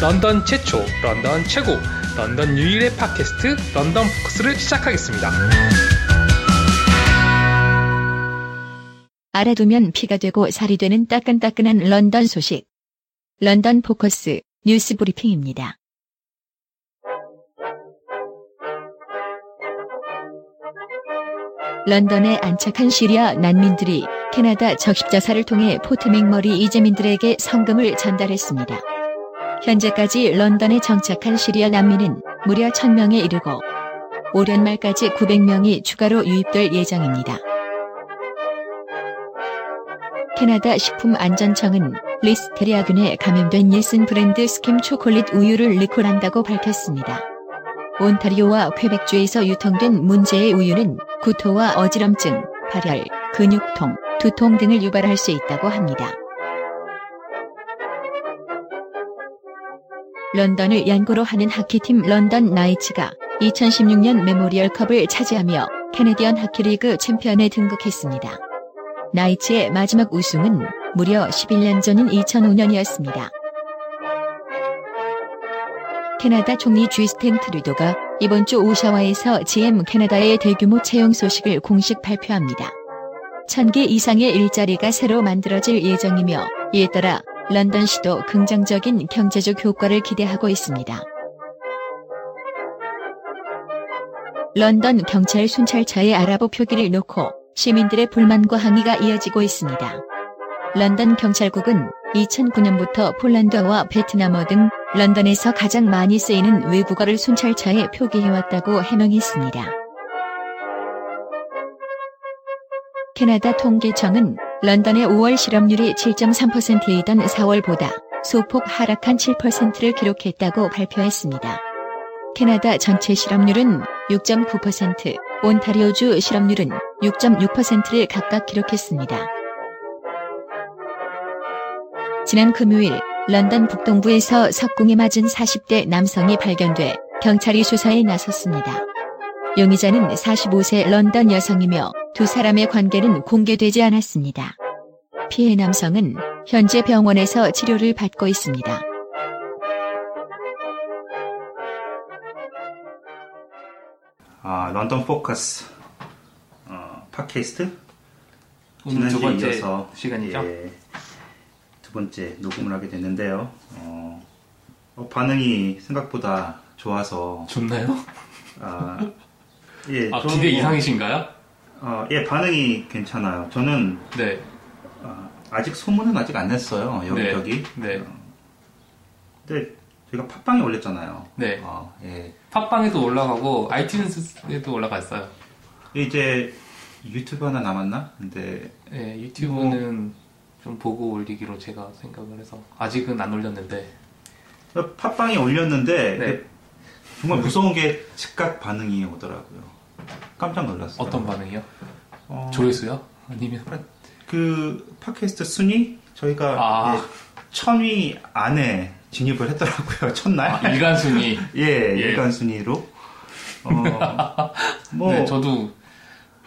런던 최초, 런던 최고, 런던 유일의 팟캐스트 런던 포커스를 시작하겠습니다. 알아두면 피가 되고 살이 되는 따끈따끈한 런던 소식. 런던 포커스 뉴스 브리핑입니다. 런던에 안착한 시리아 난민들이 캐나다 적십자사를 통해 포트맥머리 이재민들에게 성금을 전달했습니다. 현재까지 런던에 정착한 시리아 난민은 무려 1,000명에 이르고 올해 말까지 900명이 추가로 유입될 예정입니다. 캐나다 식품안전청은 리스테리아균에 감염된 예슨 브랜드 스킴 초콜릿 우유를 리콜한다고 밝혔습니다. 온타리오와 퀘벡주에서 유통된 문제의 우유는 구토와 어지럼증, 발열, 근육통, 두통 등을 유발할 수 있다고 합니다. 런던을 연고로 하는 하키팀 런던 나이츠가 2016년 메모리얼컵을 차지하며 캐네디언 하키 리그 챔피언에 등극했습니다. 나이츠의 마지막 우승은 무려 11년 전인 2005년이었습니다. 캐나다 총리 주스틴 트루도가 이번 주 오샤와에서 GM 캐나다의 대규모 채용 소식을 공식 발표합니다. 1,000개 이상의 일자리가 새로 만들어질 예정이며 이에 따라 런던시도 긍정적인 경제적 효과를 기대하고 있습니다. 런던 경찰 순찰차에 아랍어 표기를 놓고 시민들의 불만과 항의가 이어지고 있습니다. 런던 경찰국은 2009년부터 폴란드어와 베트남어 등 런던에서 가장 많이 쓰이는 외국어를 순찰차에 표기해왔다고 해명했습니다. 캐나다 통계청은 런던의 5월 실업률이 7.3%이던 4월보다 소폭 하락한 7%를 기록했다고 발표했습니다. 캐나다 전체 실업률은 6.9%, 온타리오주 실업률은 6.6%를 각각 기록했습니다. 지난 금요일 런던 북동부에서 석궁에 맞은 40대 남성이 발견돼 경찰이 수사에 나섰습니다. 용의자는 45세 런던 여성이며 두 사람의 관계는 공개되지 않았습니다. 피해 남성은 현재 병원에서 치료를 받고 있습니다. 런던 포커스 팟캐스트 지난주에 이어서 시간이죠. 두 번째 녹음을 하게 됐는데요. 반응이 생각보다 좋아서 좋나요? 예, 기대 이상이신가요? 예, 반응이 괜찮아요. 저는 네. 아직 소문은 아직 안 냈어요. 여기저기. 네. 근데 저희가 팟빵에 올렸잖아요. 네. 예. 팟빵에도 올라가고 아이튠즈에도 올라갔어요. 이제 유튜브 하나 남았나? 근데 예, 유튜브는 좀 보고 올리기로 제가 생각을 해서 아직은 안 올렸는데 팟빵에 올렸는데 네. 정말 무서운 게 즉각 반응이 오더라고요. 깜짝 놀랐어요. 어떤 반응이요? 조회수요? 아니면? 그 팟캐스트 순위? 저희가 1000위 안에 진입을 했더라고요. 첫날. 일간 순위. 예, 일간 순위로. 네, 저도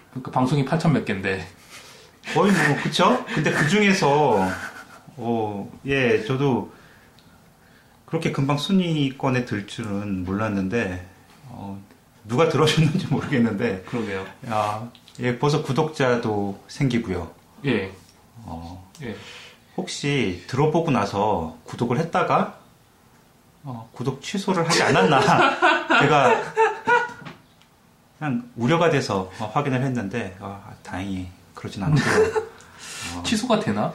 그러니까 방송이 8,000몇 개인데 거의 뭐 그쵸? 근데 그 중에서 예, 저도 그렇게 금방 순위권에 들 줄은 몰랐는데 누가 들어줬는지 모르겠는데 그러게요. 예, 벌써 구독자도 생기고요. 예. 예. 혹시 들어보고 나서 구독을 했다가 구독 취소를 하지 않았나 제가 그냥 우려가 돼서 확인을 했는데 다행히 그러진 않고 취소가 되나?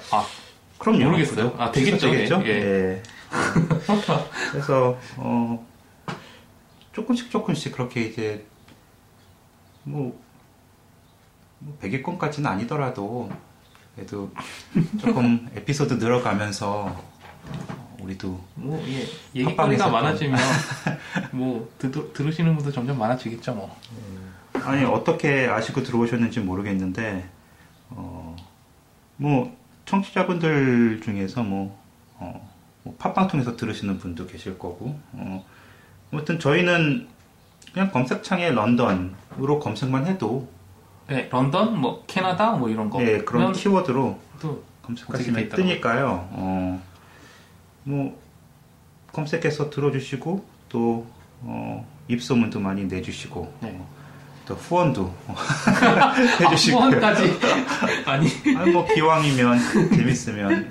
그럼요. 모르겠어요. 되겠죠. 예. 예. 그래서 조금씩 그렇게 이제 뭐 100위권까지는 아니더라도 그래도 조금 에피소드 늘어가면서 우리도 예, 얘기거리가 많아지면 들으시는 분도 점점 많아지겠죠 뭐. 아니 어떻게 아시고 들어오셨는지 모르겠는데 청취자분들 중에서 팟빵 통해서 들으시는 분도 계실 거고 아무튼 저희는 그냥 검색창에 런던으로 검색만 해도 네 런던 캐나다 이런 거 네, 그런 키워드로 또 검색하시면 뜨니까요. 검색해서 들어주시고 또 입소문도 많이 내주시고 네. 또 후원도 해주시고. 아, 후원까지? 아니. 아니 뭐 기왕이면 재밌으면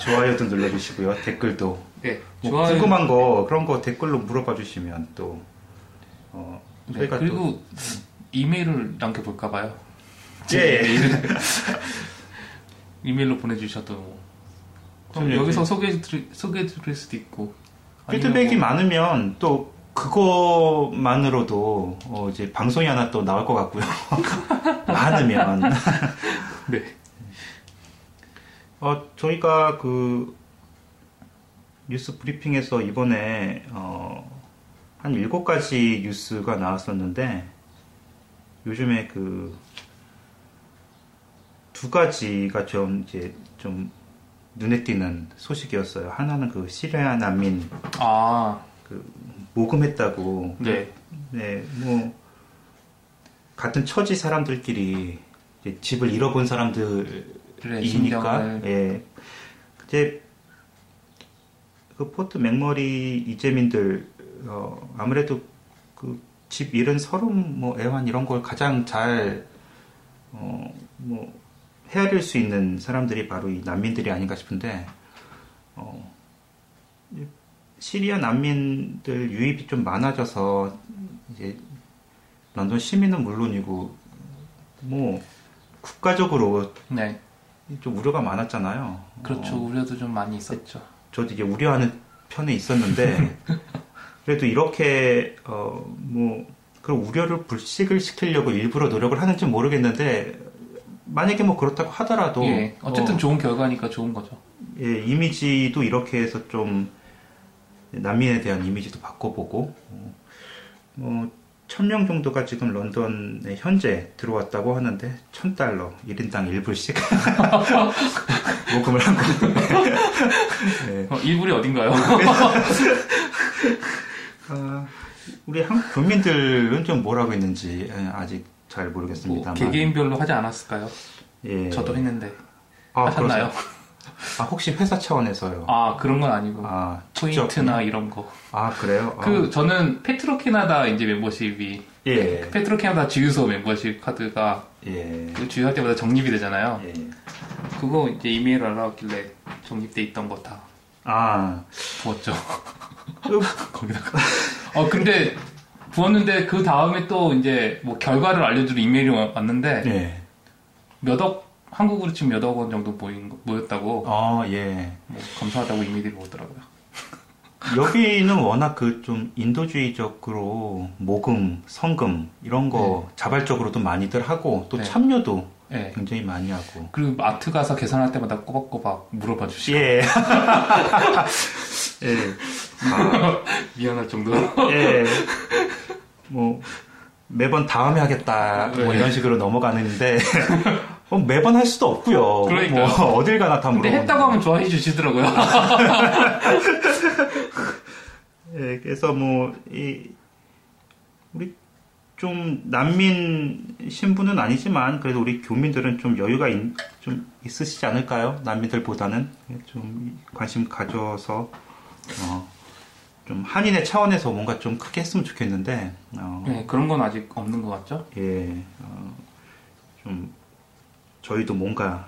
좋아요도 눌러주시고요. 댓글도 네, 뭐 좋아요. 궁금한 거 그런 거 댓글로 물어봐 주시면 또 네, 그리고 또, 이메일을 남겨볼까 봐요. 예. 이메일로 보내주셔도 뭐. 그럼 여기서 소개해드릴 수도 있고 피드백이 뭐... 많으면 또 그거만으로도 이제 방송이 하나 또 나올 것 같고요. 많으면 네. 저희가 그 뉴스 브리핑에서 이번에 한 7가지 뉴스가 나왔었는데 요즘에 그 2가지가 좀 이제 좀 눈에 띄는 소식이었어요. 하나는 그 시리아 난민 그 모금했다고 네, 뭐 같은 처지 사람들끼리 이제 집을 잃어본 사람들이니까 예, 이제 그 포트맥머리 이재민들 아무래도 그 집 잃은 서름 뭐 애환 이런 걸 가장 잘 뭐 헤아릴 수 있는 사람들이 바로 이 난민들이 아닌가 싶은데 시리아 난민들 유입이 좀 많아져서 이제 런던 시민은 물론이고 뭐 국가적으로 네. 좀 우려가 많았잖아요. 그렇죠. 우려도 좀 많이 있었죠. 저도 이제 우려하는 편에 있었는데 그래도 이렇게 뭐 그런 우려를 불식을 시키려고 일부러 노력을 하는지 모르겠는데 만약에 뭐 그렇다고 하더라도 예, 어쨌든 좋은 결과니까 좋은 거죠. 예, 이미지도 이렇게 해서 좀 난민에 대한 이미지도 바꿔보고 1,000명 정도가 지금 런던에 현재 들어왔다고 하는데 $1,000 1인당 1불씩 모금을 한 건데 1불이 어딘가요? 우리 한국 교민들은 좀 뭐라고 했는지 아직 잘 모르겠습니다만. 뭐 개개인별로 하지 않았을까요? 예. 저도 했는데. 하셨나요? 혹시 회사 차원에서요? 그런 건 아니고. 포인트나 이런 거. 그래요? 저는 페트로캐나다 이제 멤버십이. 예. 페트로캐나다 주유소 멤버십 카드가. 예. 그 주유할 때마다 적립이 되잖아요. 예. 그거 이제 이메일 알아왔길래 적립돼 있던 거 다. 부었죠. 거기다가. 근데. 부었는데 그 다음에 또 이제 뭐 결과를 알려줄 이메일이 왔는데 예. 한국으로 치면 몇억 원 정도 모였다고. 예. 뭐 감사하다고 이메일이 오더라고요. 여기는 워낙 그 좀 인도주의적으로 모금, 성금 이런 거 네. 자발적으로도 많이들 하고 또 네. 참여도 네. 굉장히 많이 하고. 그리고 마트 가서 계산할 때마다 꼬박꼬박 물어봐 주시고. 예. 예. 미안할 정도로. 예. 뭐 매번 다음에 하겠다 네. 뭐 이런 식으로 넘어가는데 매번 할 수도 없고요. 그러니까요. 뭐 어딜 가나 다 물어보고. 근데 했다고 하면 좋아해 주시더라고요. 예, 그래서 우리 좀 난민 신분은 아니지만 그래도 우리 교민들은 좀 여유가 좀 있으시지 않을까요? 난민들보다는 좀 관심 가져서 좀 한인의 차원에서 뭔가 좀 크게 했으면 좋겠는데. 네, 그런 건 아직 없는 것 같죠? 예, 좀 저희도 뭔가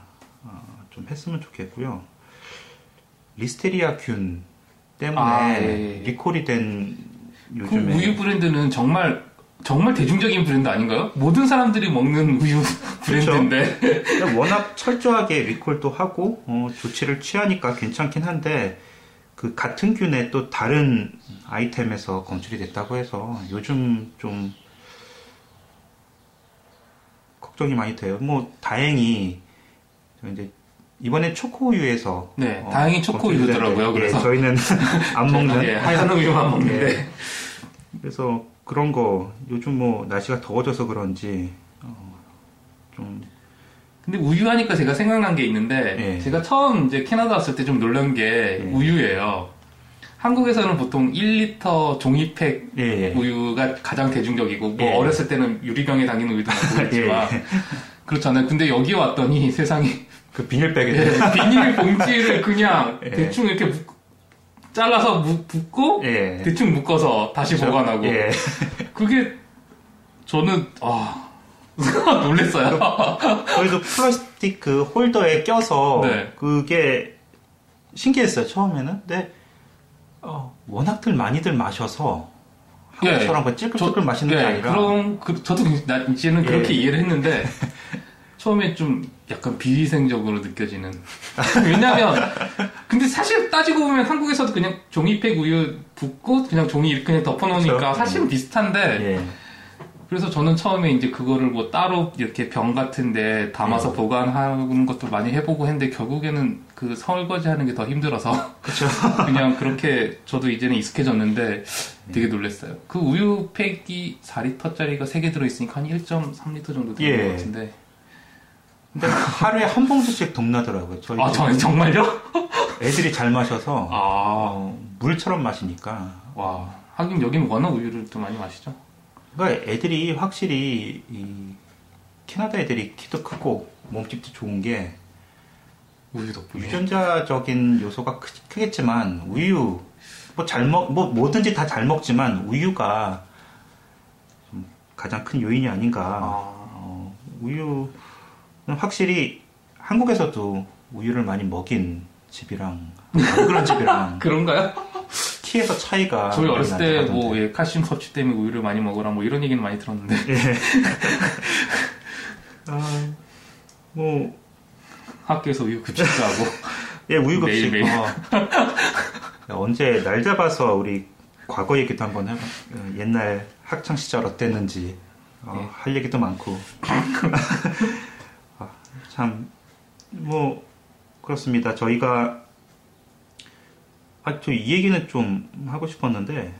좀 했으면 좋겠고요. 리스테리아균 때문에 예. 리콜이 된 요즘에 그 우유 브랜드는 정말 대중적인 브랜드 아닌가요? 모든 사람들이 먹는 우유 브랜드인데. 그렇죠? 워낙 철저하게 리콜도 하고 조치를 취하니까 괜찮긴 한데. 그 같은 균의 또 다른 아이템에서 검출이 됐다고 해서 요즘 좀 걱정이 많이 돼요. 다행히 이제 이번에 초코우유에서 네, 다행히 초코우유더라고요. 그래서 저희는 안 먹는 하얀 우유만 먹는데 그래서 그런 거 요즘 날씨가 더워져서 그런지 좀. 근데 우유 하니까 제가 생각난 게 있는데 예. 제가 처음 이제 캐나다 왔을 때 좀 놀란 게 예. 우유예요. 한국에서는 보통 1리터 종이팩 예. 우유가 가장 대중적이고 뭐 예. 어렸을 때는 유리병에 담긴 우유도 먹고 했지만 예. 그렇잖아요. 근데 여기 왔더니 세상에 그 비닐팩에 예. 비닐봉지를 그냥 예. 대충 이렇게 잘라서 붓고 예. 대충 묶어서 다시 그렇죠? 보관하고 예. 그게 저는 놀랬어요. 그래서 플라스틱 그 홀더에 껴서 네. 그게 신기했어요 처음에는. 근데 워낙들 많이들 마셔서 한국처럼 예. 찔끔찔끔 마시는 게 예. 아니라 그럼 저도 이제는 예. 그렇게 이해를 했는데 처음에 좀 약간 비위생적으로 느껴지는. 왜냐면 근데 사실 따지고 보면 한국에서도 그냥 종이팩 우유 붓고 그냥 종이 그냥 덮어놓으니까 그렇죠? 사실은 비슷한데. 예. 그래서 저는 처음에 이제 그거를 뭐 따로 이렇게 병 같은데 담아서 보관하는 것도 많이 해보고 했는데 결국에는 그 설거지 하는 게 더 힘들어서 그쵸. 그냥 그렇게 저도 이제는 익숙해졌는데 되게 놀랐어요. 그 우유팩이 4리터짜리가 3개 들어있으니까 한 1.3리터 정도 되는 예. 것 같은데. 근데 하루에 한 봉지씩 덤나더라고요. 저희 정말요? 애들이 잘 마셔서 물처럼 마시니까. 와, 하긴 여긴 워낙 우유를 또 많이 마시죠. 그러니까 애들이 확실히 이 캐나다 애들이 키도 크고 몸집도 좋은 게 우유 덕분에 유전자적인 요소가 크겠지만 우유 뭐든지 다 잘 먹지만 우유가 좀 가장 큰 요인이 아닌가. 우유는 확실히 한국에서도 우유를 많이 먹인 집이랑 안 그런 집이랑 그런가요? 키에서 차이가 저희 어렸을 때 뭐 예, 칼슘 섭취 때문에 우유를 많이 먹으라 뭐 이런 얘기는 많이 들었는데 예. 뭐 학교에서 우유 급식도 하고 예 우유 급식 매일. 언제 날 잡아서 우리 과거 얘기도 한번 해봐. 옛날 학창 시절 어땠는지 예. 할 얘기도 많고 참 뭐 그렇습니다. 저희가 저 이 얘기는 좀 하고 싶었는데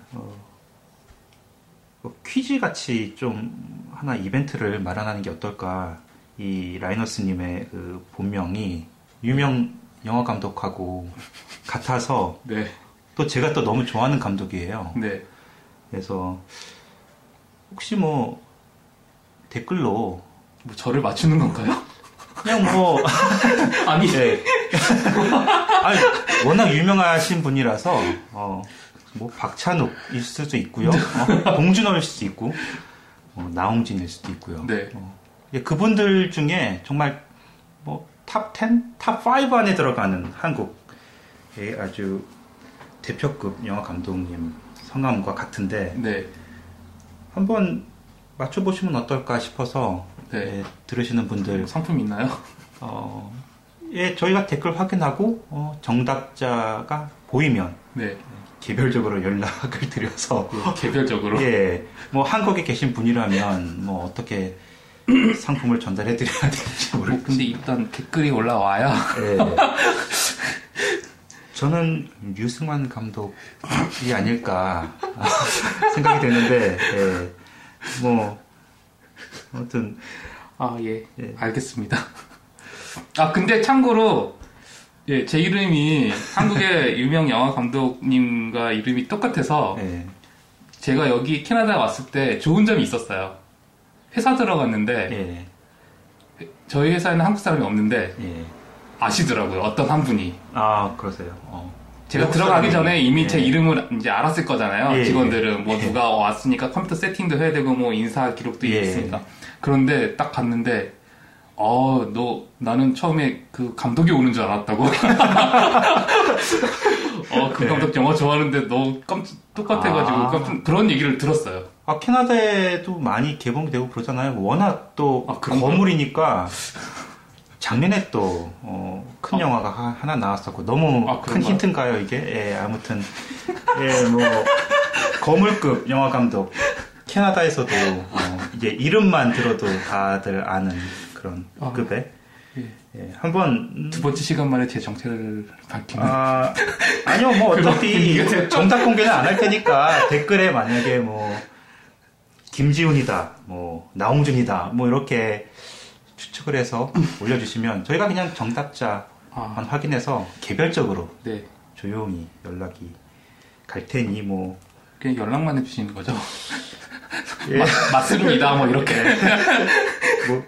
퀴즈같이 좀 하나 이벤트를 마련하는 게 어떨까. 이 라이너스님의 그 본명이 유명 영화감독하고 같아서 네. 또 제가 또 너무 좋아하는 감독이에요. 네. 그래서 혹시 뭐 댓글로 뭐 저를 맞추는 건가요? 그냥 뭐 아니 네. 아니, 워낙 유명하신 분이라서 뭐 박찬욱일 수도 있고요, 봉준호일 수도 있고, 나홍진일 수도 있고요. 네. 예, 그분들 중에 정말 뭐 탑 10, 탑 5 안에 들어가는 한국의 아주 대표급 영화 감독님 성함과 같은데 네. 한번 맞춰보시면 어떨까 싶어서 네. 예, 들으시는 분들 상품 있나요? 예, 저희가 댓글 확인하고 정답자가 보이면 네. 개별적으로 연락을 드려서 개별적으로 예, 뭐 한국에 계신 분이라면 뭐 어떻게 상품을 전달해드려야 될지 모르겠어요. 근데 일단 댓글이 올라와야 예. 저는 유승환 감독이 아닐까 생각이 되는데 예, 뭐 아무튼 예. 예. 알겠습니다. 근데 참고로, 예, 제 이름이 한국의 유명 영화 감독님과 이름이 똑같아서, 예. 제가 여기 캐나다에 왔을 때 좋은 점이 있었어요. 회사 들어갔는데, 예. 저희 회사에는 한국 사람이 없는데, 예. 아시더라고요. 어떤 한 분이. 그러세요. 제가 들어가기 전에 이미 예. 제 이름을 이제 알았을 거잖아요. 예. 직원들은. 뭐 누가 왔으니까 컴퓨터 세팅도 해야 되고, 뭐 인사 기록도 예. 있으니까. 그런데 딱 갔는데, 나는 처음에 그 감독이 오는 줄 알았다고. 그 네. 감독 영화 좋아하는데 너무 똑같아가지고 그런 얘기를 들었어요. 캐나다에도 많이 개봉되고 그러잖아요. 워낙 또 거물이니까 작년에 또 큰 영화가 하나 나왔었고 너무 큰 힌트인가요 이게? 예, 아무튼 예, 뭐 거물급 영화 감독 캐나다에서도 이제 이름만 들어도 다들 아는. 그런 급에 예, 한번 두 번째 시간 만에 제 정체를 밝히는 아니요 뭐 어차피 정답 공개는 안 할 테니까 댓글에 만약에 뭐 김지훈이다 뭐 나홍준이다 뭐 이렇게 추측을 해서 올려주시면 저희가 그냥 정답자만 확인해서 개별적으로 네. 조용히 연락이 갈 테니 뭐 그냥 연락만 해주시는 거죠. 예. 맞습니다 뭐 이렇게 뭐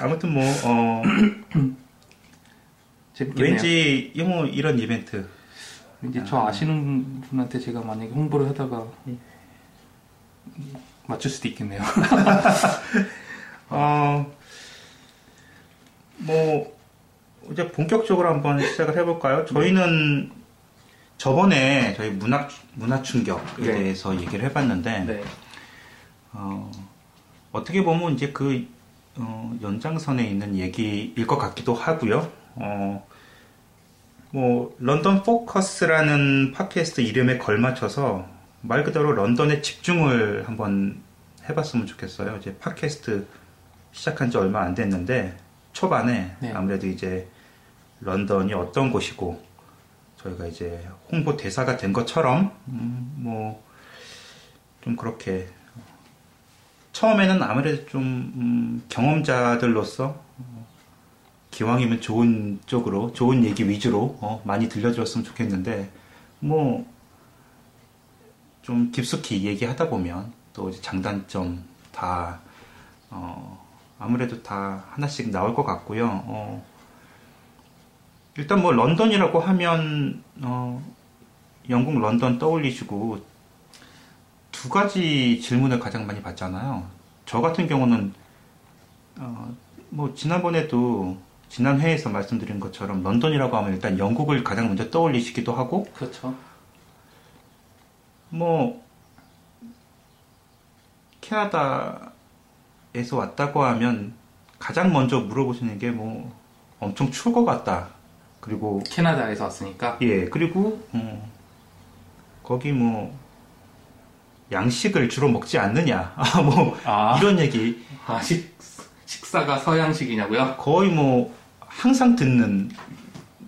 아무튼 뭐 왠지 이런 이벤트 이제 저 아시는 분한테 제가 만약에 홍보를 하다가 맞출 수도 있겠네요. 뭐 이제 본격적으로 한번 시작을 해볼까요? 저희는 저번에 저희 문화 충격에 대해서 얘기를 해봤는데 어떻게 보면 이제 그 연장선에 있는 얘기일 것 같기도 하고요. 뭐 런던 포커스라는 팟캐스트 이름에 걸맞춰서 말 그대로 런던에 집중을 한번 해봤으면 좋겠어요. 이제 팟캐스트 시작한 지 얼마 안 됐는데 초반에 아무래도 이제 런던이 어떤 곳이고 저희가 이제 홍보 대사가 된 것처럼 뭐 좀 그렇게 처음에는 아무래도 좀 경험자들로서 기왕이면 좋은 쪽으로 좋은 얘기 위주로 많이 들려주었으면 좋겠는데 뭐 좀 깊숙이 얘기하다 보면 또 이제 장단점 다 아무래도 다 하나씩 나올 것 같고요. 일단 뭐 런던이라고 하면 영국 런던 떠올리시고 두 가지 질문을 가장 많이 받잖아요. 저 같은 경우는 뭐 지난번에도 지난 회에서 말씀드린 것처럼 런던이라고 하면 일단 영국을 가장 먼저 떠올리시기도 하고 그렇죠. 뭐 캐나다에서 왔다고 하면 가장 먼저 물어보시는 게 뭐 엄청 추울 것 같다. 그리고 캐나다에서 왔으니까 예 그리고 거기 뭐 양식을 주로 먹지 않느냐 뭐 이런 얘기 식사가 서양식이냐고요? 거의 뭐 항상 듣는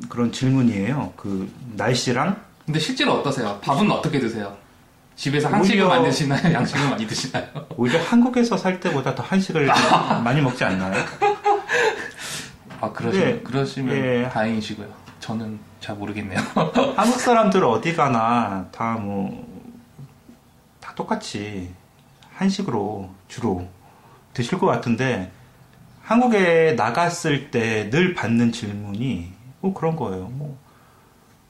그런 질문이에요. 그 날씨랑 근데 실제로 어떠세요? 밥은 어떻게 드세요? 집에서 한식을 많이 드시나요? 양식을 많이 드시나요? 오히려 한국에서 살 때보다 더 한식을 많이 먹지 않나요? 그러시면 예. 다행이시고요. 저는 잘 모르겠네요. 한국 사람들 어디 가나 다 다 똑같이 한식으로 주로 드실 것 같은데 한국에 나갔을 때 늘 받는 질문이 그런 거예요.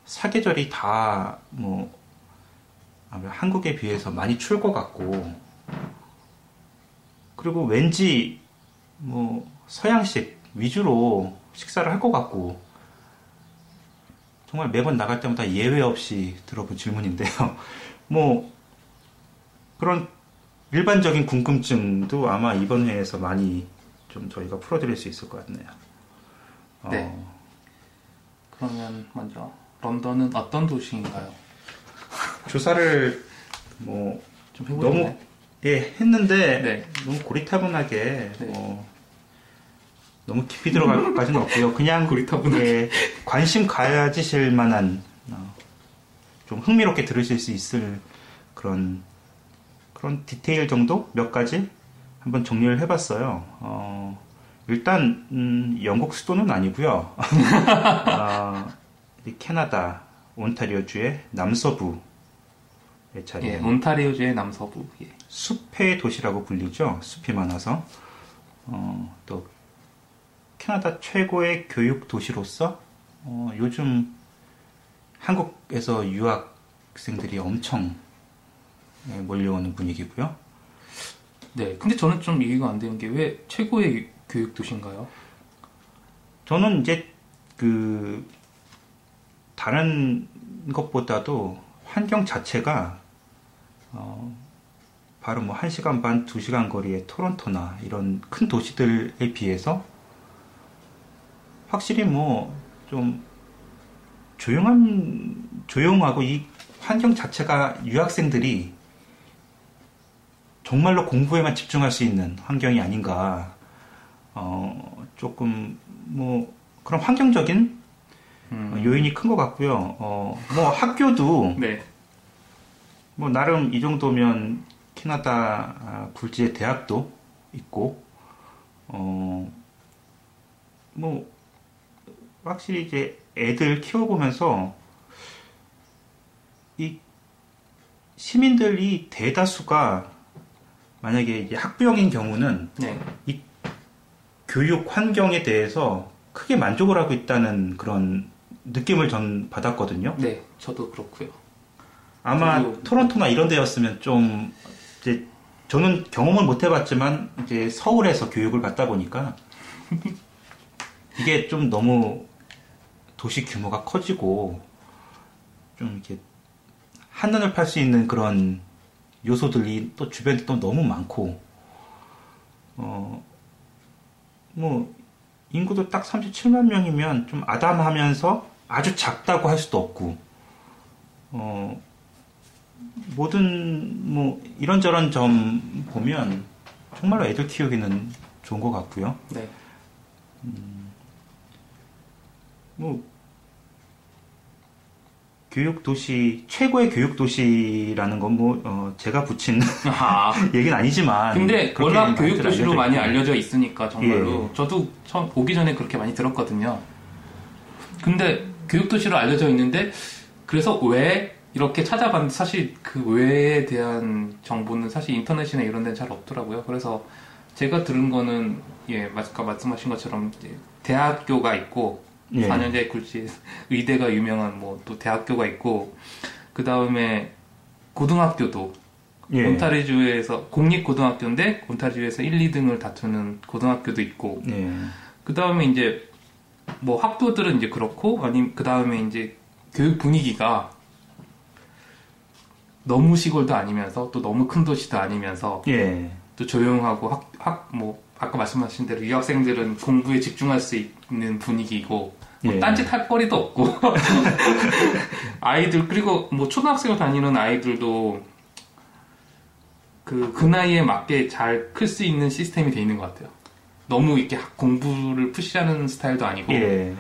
사계절이 다 한국에 비해서 많이 추울 것 같고 그리고 왠지 서양식 위주로 식사를 할 것 같고 정말 매번 나갈 때마다 예외 없이 들어본 질문인데요. 그런 일반적인 궁금증도 아마 이번 회에서 많이 좀 저희가 풀어드릴 수 있을 것 같네요. 그러면 먼저 런던은 어떤 도시인가요? 조사를 좀 해보셨나요? 너무 했는데 너무 고리타분하게 너무 깊이 들어갈 것까지는 없고요. 그냥 고리타분하게 관심 가지실 만한 좀 흥미롭게 들으실 수 있을 그런 디테일 정도 몇 가지 한번 정리를 해봤어요. 일단 영국 수도는 아니고요. 캐나다 온타리오주의 남서부의 자리에 온타리오주의 남서부 숲의 도시라고 불리죠. 숲이 많아서 또 캐나다 최고의 교육 도시로서 요즘 한국에서 유학생들이 엄청 몰려오는 분위기고요. 근데 저는 좀 이해가 안 되는 게 왜 최고의 교육 도시인가요? 저는 이제 다른 것보다도 환경 자체가 바로 1시간 반, 2시간 거리의 토론토나 이런 큰 도시들에 비해서 확실히 좀 조용하고 이 환경 자체가 유학생들이 정말로 공부에만 집중할 수 있는 환경이 아닌가. 조금 그런 환경적인 요인이 큰 것 같고요. 학교도 나름 이 정도면 캐나다 굴지의 대학도 있고 확실히 이제 애들 키워보면서 이 시민들이 대다수가 만약에 이제 학부형인 경우는 이 교육 환경에 대해서 크게 만족을 하고 있다는 그런 느낌을 전 받았거든요. 네, 저도 그렇고요. 아마 토론토나 이런 데였으면 좀 이제 저는 경험을 못 해봤지만 이제 서울에서 교육을 받다 보니까 이게 좀 너무 도시 규모가 커지고 좀 이렇게 한눈을 팔 수 있는 그런 요소들이 또 주변에 또 너무 많고 뭐 인구도 딱 37만 명이면 좀 아담하면서 아주 작다고 할 수도 없고 모든 뭐 이런저런 점 보면 정말로 애들 키우기는 좋은 것 같고요. 네. 뭐 교육도시, 최고의 교육도시라는 건 뭐 제가 붙인 얘기는 아니지만 근데 워낙 교육도시로 많이 알려져 있으니까 정말로 예. 저도 처음 보기 전에 그렇게 많이 들었거든요. 근데 교육도시로 알려져 있는데 그래서 왜 이렇게 찾아봤는데 사실 그 외에 대한 정보는 사실 인터넷이나 이런 데는 잘 없더라고요. 그래서 제가 들은 거는 예, 아까 말씀하신 것처럼 대학교가 있고 예. 4년제 굴지 의대가 유명한 뭐 또 대학교가 있고 그 다음에 고등학교도 예. 온타리주에서 공립고등학교인데 온타리주에서 1, 2등을 다투는 고등학교도 있고 예. 그 다음에 이제 뭐 학도들은 이제 그렇고 아니면 그 다음에 이제 교육 분위기가 너무 시골도 아니면서 또 너무 큰 도시도 아니면서 예. 또 조용하고 뭐 아까 말씀하신 대로 유학생들은 공부에 집중할 수 있는 분위기이고 뭐 예. 딴짓 할 거리도 없고 아이들 그리고 뭐 초등학생을 다니는 아이들도 그 나이에 맞게 잘 클 수 있는 시스템이 돼 있는 것 같아요. 너무 이렇게 공부를 푸시하는 스타일도 아니고 예.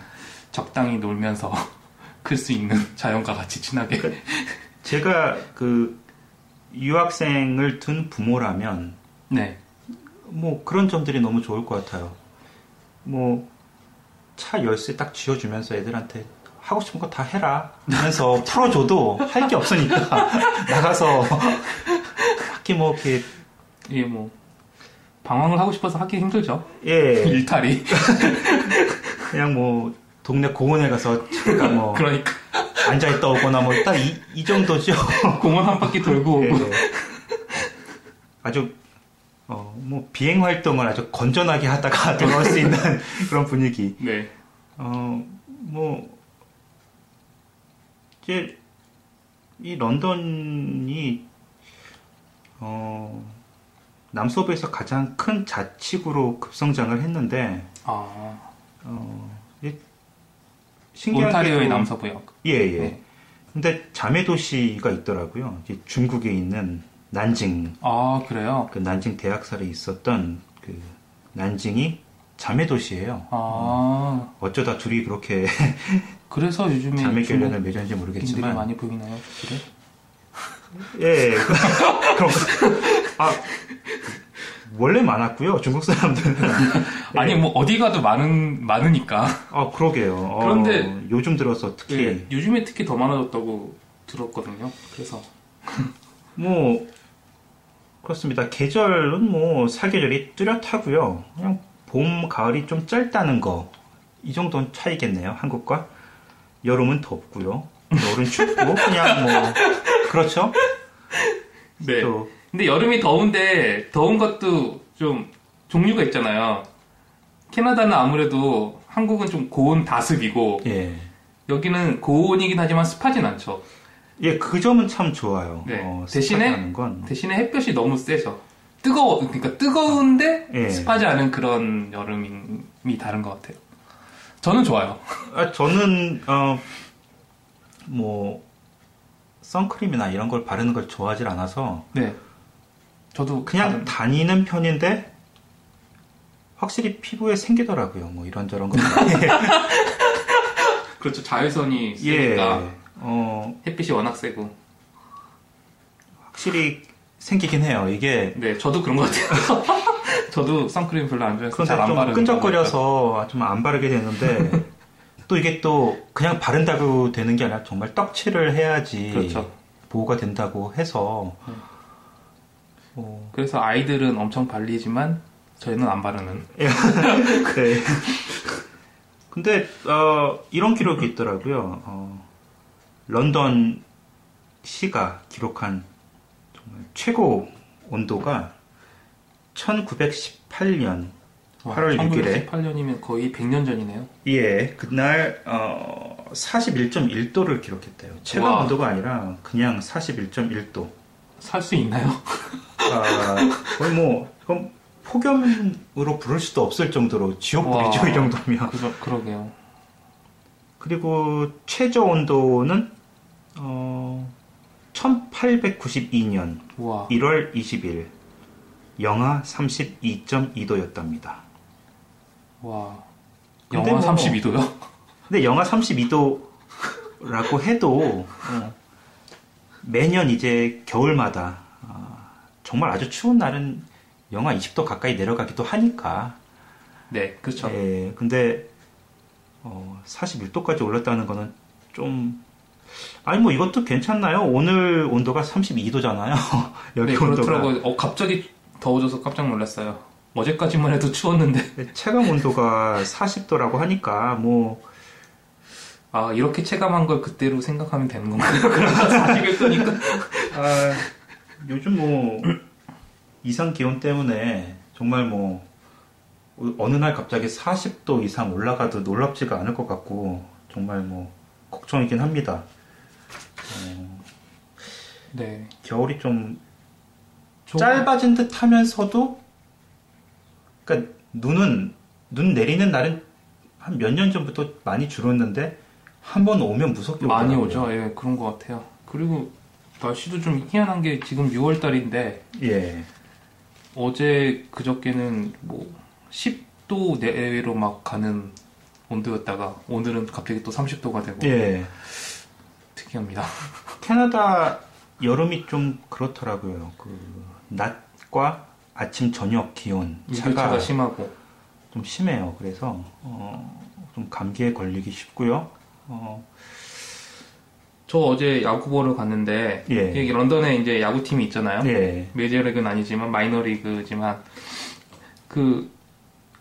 적당히 놀면서 클 수 있는 자연과 같이 친하게 제가 그 유학생을 둔 부모라면 네. 뭐 그런 점들이 너무 좋을 것 같아요. 뭐 차 열쇠 딱 쥐어주면서 애들한테 하고 싶은 거 다 해라 하면서 풀어줘도 할 게 없으니까 나가서 학기 뭐 이렇게 예, 뭐 방황을 하고 싶어서 하기 힘들죠. 예 일탈이 그냥 뭐 동네 공원에 가서 잠깐 뭐 그러니까 앉아있다 오거나 뭐 딱 이 정도죠. 공원 한 바퀴 돌고 오고 예. 아주 뭐 비행 활동을 아주 건전하게 하다가 돌아올 수 있는 그런 분위기. 네. 뭐 이제 이 런던이 남서부에서 가장 큰 자치구로 급성장을 했는데. 아. 신기하게 온타리오의 남서부역. 예예. 네. 근데 자매 도시가 있더라고요. 이제 중국에 있는. 난징. 아, 그래요? 그 난징 대학살에 있었던 그 난징이 자매 도시예요. 아. 어쩌다 둘이 그렇게 그래서 요즘에 자매 결연을 맺었는지 모르겠지만 많이 보이나요? 그래? 예. 그럼 아. 원래 많았고요. 중국 사람들은 예. 아니 뭐 어디 가도 많으니까. 아, 그러게요. 그런데 요즘 들어서 특히 예, 요즘에 특히 더 많아졌다고 들었거든요. 그래서 뭐 그렇습니다. 계절은 뭐 사계절이 뚜렷하고요. 그냥 봄, 가을이 좀 짧다는 거. 이 정도는 차이겠네요. 한국과. 여름은 덥고요. 겨울은 춥고 그냥 뭐 그렇죠? 네. 또. 근데 여름이 더운데 더운 것도 좀 종류가 있잖아요. 캐나다는 아무래도 한국은 좀 고온 다습이고 예. 여기는 고온이긴 하지만 습하진 않죠. 예, 그 점은 참 좋아요. 네. 대신에 햇볕이 너무 세서 그러니까 뜨거운데 예. 습하지 않은 그런 여름이 다른 것 같아요. 저는 좋아요. 아, 저는 뭐 선크림이나 이런 걸 바르는 걸 좋아하질 않아서. 네. 저도 그냥 다니는 편인데 확실히 피부에 생기더라고요. 뭐 이런저런 거. 그렇죠. 자외선이 세니까. 예. 햇빛이 워낙 세고 확실히 생기긴 해요. 이게 네, 저도 그런 것 같아요. 저도 선크림 별로 안 좋아해서 잘 안 바르는 끈적거려서 좀 안 바르게 되는데 또 이게 또 그냥 바른다고 되는 게 아니라 정말 떡칠을 해야지 그렇죠. 보호가 된다고 해서 그래서 아이들은 엄청 발리지만 저희는 안 바르는 네. 근데 이런 기록이 있더라고요. 런던 시가 기록한 정말 최고 온도가 1918년 8월 1918년이면 6일에 1918년이면 거의 100년 전이네요. 예, 그날 41.1도를 기록했대요. 체감 와. 온도가 아니라 그냥 41.1도. 살 수 있나요? 거의 뭐 그럼 폭염으로 부를 수도 없을 정도로 지옥불이죠. 와, 이 정도면. 그러게요. 그리고 최저 온도는 1892년 우와. 1월 20일 영하 32.2도였답니다. 와, 영하 뭐, 32도요? 근데 영하 32도라고 해도 매년 이제 겨울마다 정말 아주 추운 날은 영하 20도 가까이 내려가기도 하니까. 네, 그렇죠. 예, 근데 41도까지 올랐다는 거는 좀 아니 뭐 이것도 괜찮나요? 오늘 온도가 32도잖아요. 여기 네, 온도가. 그렇더라고요. 갑자기 더워져서 깜짝 놀랐어요. 어제까지만 해도 추웠는데. 체감 온도가 40도라고 하니까 뭐. 아, 이렇게 체감한 걸 그때로 생각하면 되는 건가요? 그러니까 41도니까. 아, 요즘 뭐 이상 기온 때문에 정말 뭐 어느 날 갑자기 40도 이상 올라가도 놀랍지가 않을 것 같고 정말 뭐 걱정이긴 합니다. 네. 겨울이 좀 짧아진 듯 하면서도 그러니까 눈 내리는 날은 한 몇 년 전부터 많이 줄었는데 한번 오면 무섭게 많이 오더라고요. 오죠. 예, 그런 것 같아요. 그리고 날씨도 좀 희한한 게 지금 6월달인데 예. 어제 그저께는 뭐 10도 내외로 막 가는 온도였다가 오늘은 갑자기 또 30도가 되고 예. 특이합니다. 캐나다 여름이 좀 그렇더라고요. 그 낮과 아침 저녁 기온 차가 심하고 좀 심해요. 그래서 좀 감기에 걸리기 쉽고요. 저 어제 야구 보러 갔는데 예. 여기 런던에 이제 야구팀이 있잖아요. 예. 메이저리그는 아니지만 마이너리그지만 그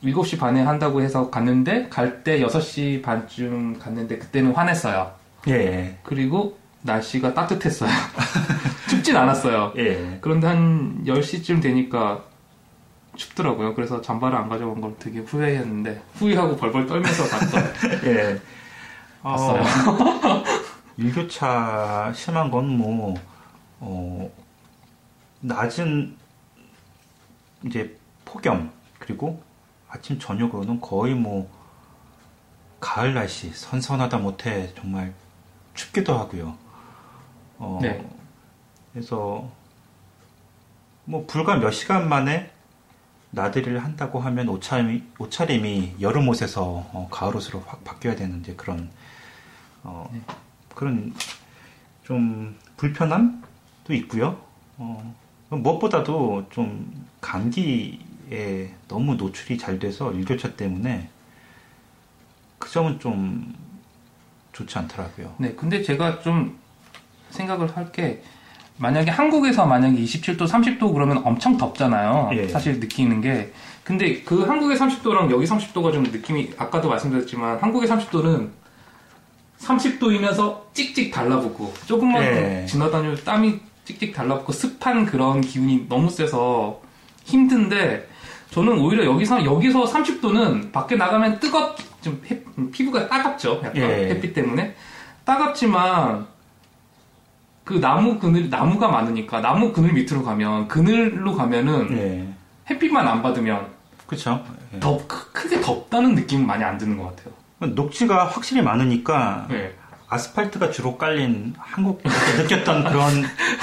7시 반에 한다고 해서 갔는데 갈 때 6시 반쯤 갔는데 그때는 환했어요. 예. 그리고 날씨가 따뜻했어요. 춥진 않았어요. 예. 그런데 한 10시쯤 되니까 춥더라고요. 그래서 잠바를 안 가져간 걸 되게 후회했는데 후회하고 벌벌 떨면서 갔어요. 예. 갔어요. 일교차 심한 건 뭐, 낮은 이제 폭염, 그리고 아침 저녁으로는 거의 뭐, 가을 날씨, 선선하다 못해 정말 춥기도 하고요. 네. 그래서, 뭐, 불과 몇 시간 만에 나들이를 한다고 하면 옷차림이 여름 옷에서 가을 옷으로 확 바뀌어야 되는데 그런, 네. 그런 좀 불편함도 있고요. 무엇보다도 좀 감기에 너무 노출이 잘 돼서 일교차 때문에 그 점은 좀 좋지 않더라고요. 네, 근데 제가 좀 생각을 할 게 만약에 한국에서 만약에 27도, 30도 그러면 엄청 덥잖아요. 예. 사실 느끼는 게. 근데 그 한국의 30도랑 여기 30도가 좀 느낌이 아까도 말씀드렸지만 한국의 30도는 30도이면서 찍찍 달라붙고 조금만 예. 지나다니면 땀이 찍찍 달라붙고 습한 그런 기운이 너무 세서 힘든데 저는 오히려 여기서 30도는 밖에 나가면 좀 피부가 따갑죠. 약간 예. 햇빛 때문에 따갑지만 그 나무가 많으니까 나무 그늘 밑으로 가면 그늘로 가면은 예. 햇빛만 안 받으면 그렇죠. 예. 크게 덥다는 느낌은 많이 안 드는 것 같아요. 녹지가 확실히 많으니까 네. 아스팔트가 주로 깔린 한국에서 느꼈던 그런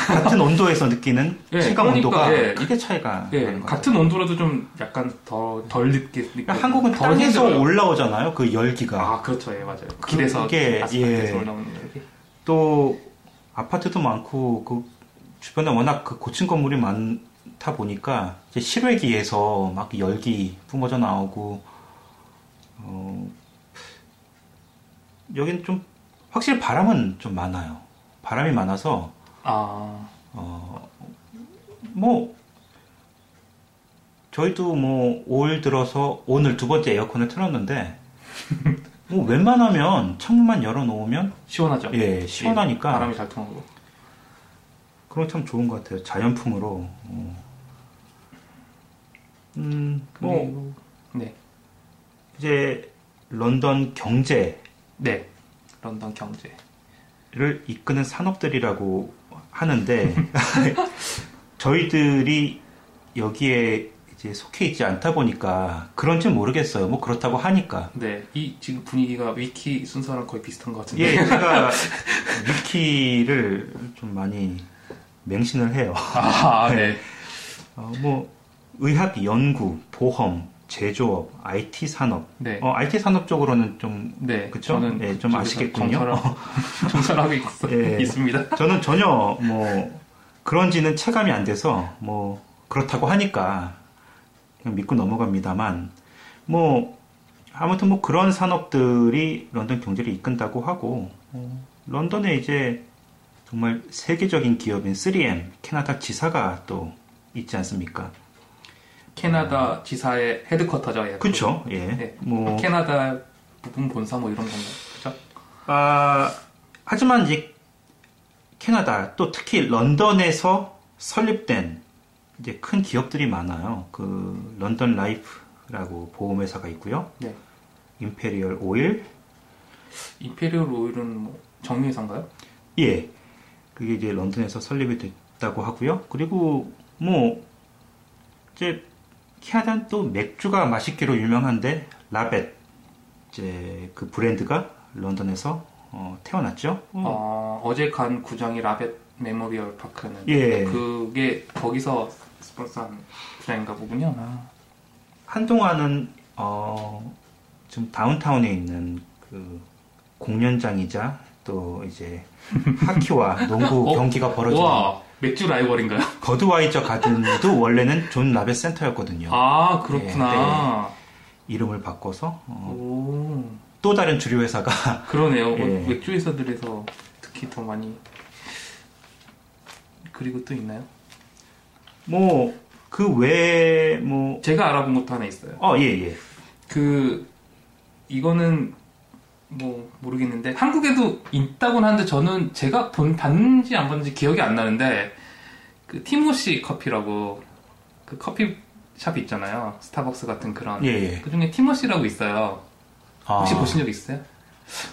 같은 온도에서 느끼는 네, 체감 그러니까, 온도가 네. 크게 차이가 네. 나는 것 같아요. 같은 온도라도 좀 약간 덜 느끼니까 한국은 땅에서 올라오잖아요. 그 열기가. 아 그렇죠. 예, 맞아요. 길에서 아스팔트에서 예, 올라오는 열기. 또 아파트도 많고 그 주변에 워낙 그 고층 건물이 많다 보니까 이제 실외기에서 막 열기 뿜어져 나오고 여기는 좀 확실히 바람은 좀 많아요. 바람이 많아서 뭐 저희도 뭐 올 들어서 오늘 두 번째 에어컨을 틀었는데 뭐 웬만하면 창문만 열어놓으면 시원하죠. 예, 시원하니까 바람이 잘 통하고. 그런 게 참 좋은 것 같아요. 자연풍으로. 뭐 네. 이제 런던 경제. 네. 런던 경제를 이끄는 산업들이라고 하는데 저희들이 여기에 이제 속해 있지 않다 보니까 그런지 모르겠어요. 뭐 그렇다고 하니까. 네. 이 지금 분위기가 위키 순서랑 거의 비슷한 것 같은데. 예, 제가 위키를 좀 많이 맹신을 해요. 아, 네. 뭐 의학 연구, 보험, 제조업, IT 산업. 네. IT 산업 쪽으로는 좀 네, 그쵸? 저는 예, 좀 아시겠군요. 종사하고 예, 있습니다. 저는 전혀 뭐 그런지는 체감이 안 돼서 뭐 그렇다고 하니까 그냥 믿고 넘어갑니다만 뭐 아무튼 뭐 그런 산업들이 런던 경제를 이끈다고 하고 런던에 이제 정말 세계적인 기업인 3M 캐나다 지사가 또 있지 않습니까? 캐나다 지사의 헤드쿼터죠. 예. 그렇죠. 예. 예. 뭐 캐나다 부분 본사 뭐 이런 건가요? 그렇죠. 아 하지만 이제 캐나다 또 특히 런던에서 설립된 이제 큰 기업들이 많아요. 그 런던 라이프라고 보험회사가 있고요. 네. 임페리얼 오일. 임페리얼 오일은 뭐 정유회사인가요? 예. 그게 이제 런던에서 설립이 됐다고 하고요. 그리고 뭐 이제 캐나다는 또 맥주가 맛있기로 유명한데 라벳 이제 그 브랜드가 런던에서 태어났죠. 어제 간 구장이 라벳 메모리얼 파크는 예. 그게 거기서 스폰서한 구장인가 보군요. 아. 한동안은 지금 다운타운에 있는 그 공연장이자 또 이제 하키와 농구 경기가 벌어지는. 우와. 맥주 라이벌인가요? 버드와이저 가든도 원래는 존 라벳 센터였거든요. 아 그렇구나. 예, 이름을 바꿔서 또 다른 주류 회사가 그러네요. 예. 맥주 회사들에서 특히 더 많이. 그리고 또 있나요? 뭐 그 외에 뭐 제가 알아본 것도 하나 있어요. 예예. 그 이거는 뭐 모르겠는데 한국에도 있다고는 하는데 저는 제가 봤는지 안 봤는지 기억이 안 나는데 그 티모시 커피라고 그 커피숍 있잖아요. 스타벅스 같은 그런 예, 예. 그 중에 티모시라고 있어요. 혹시 보신 적 있어요?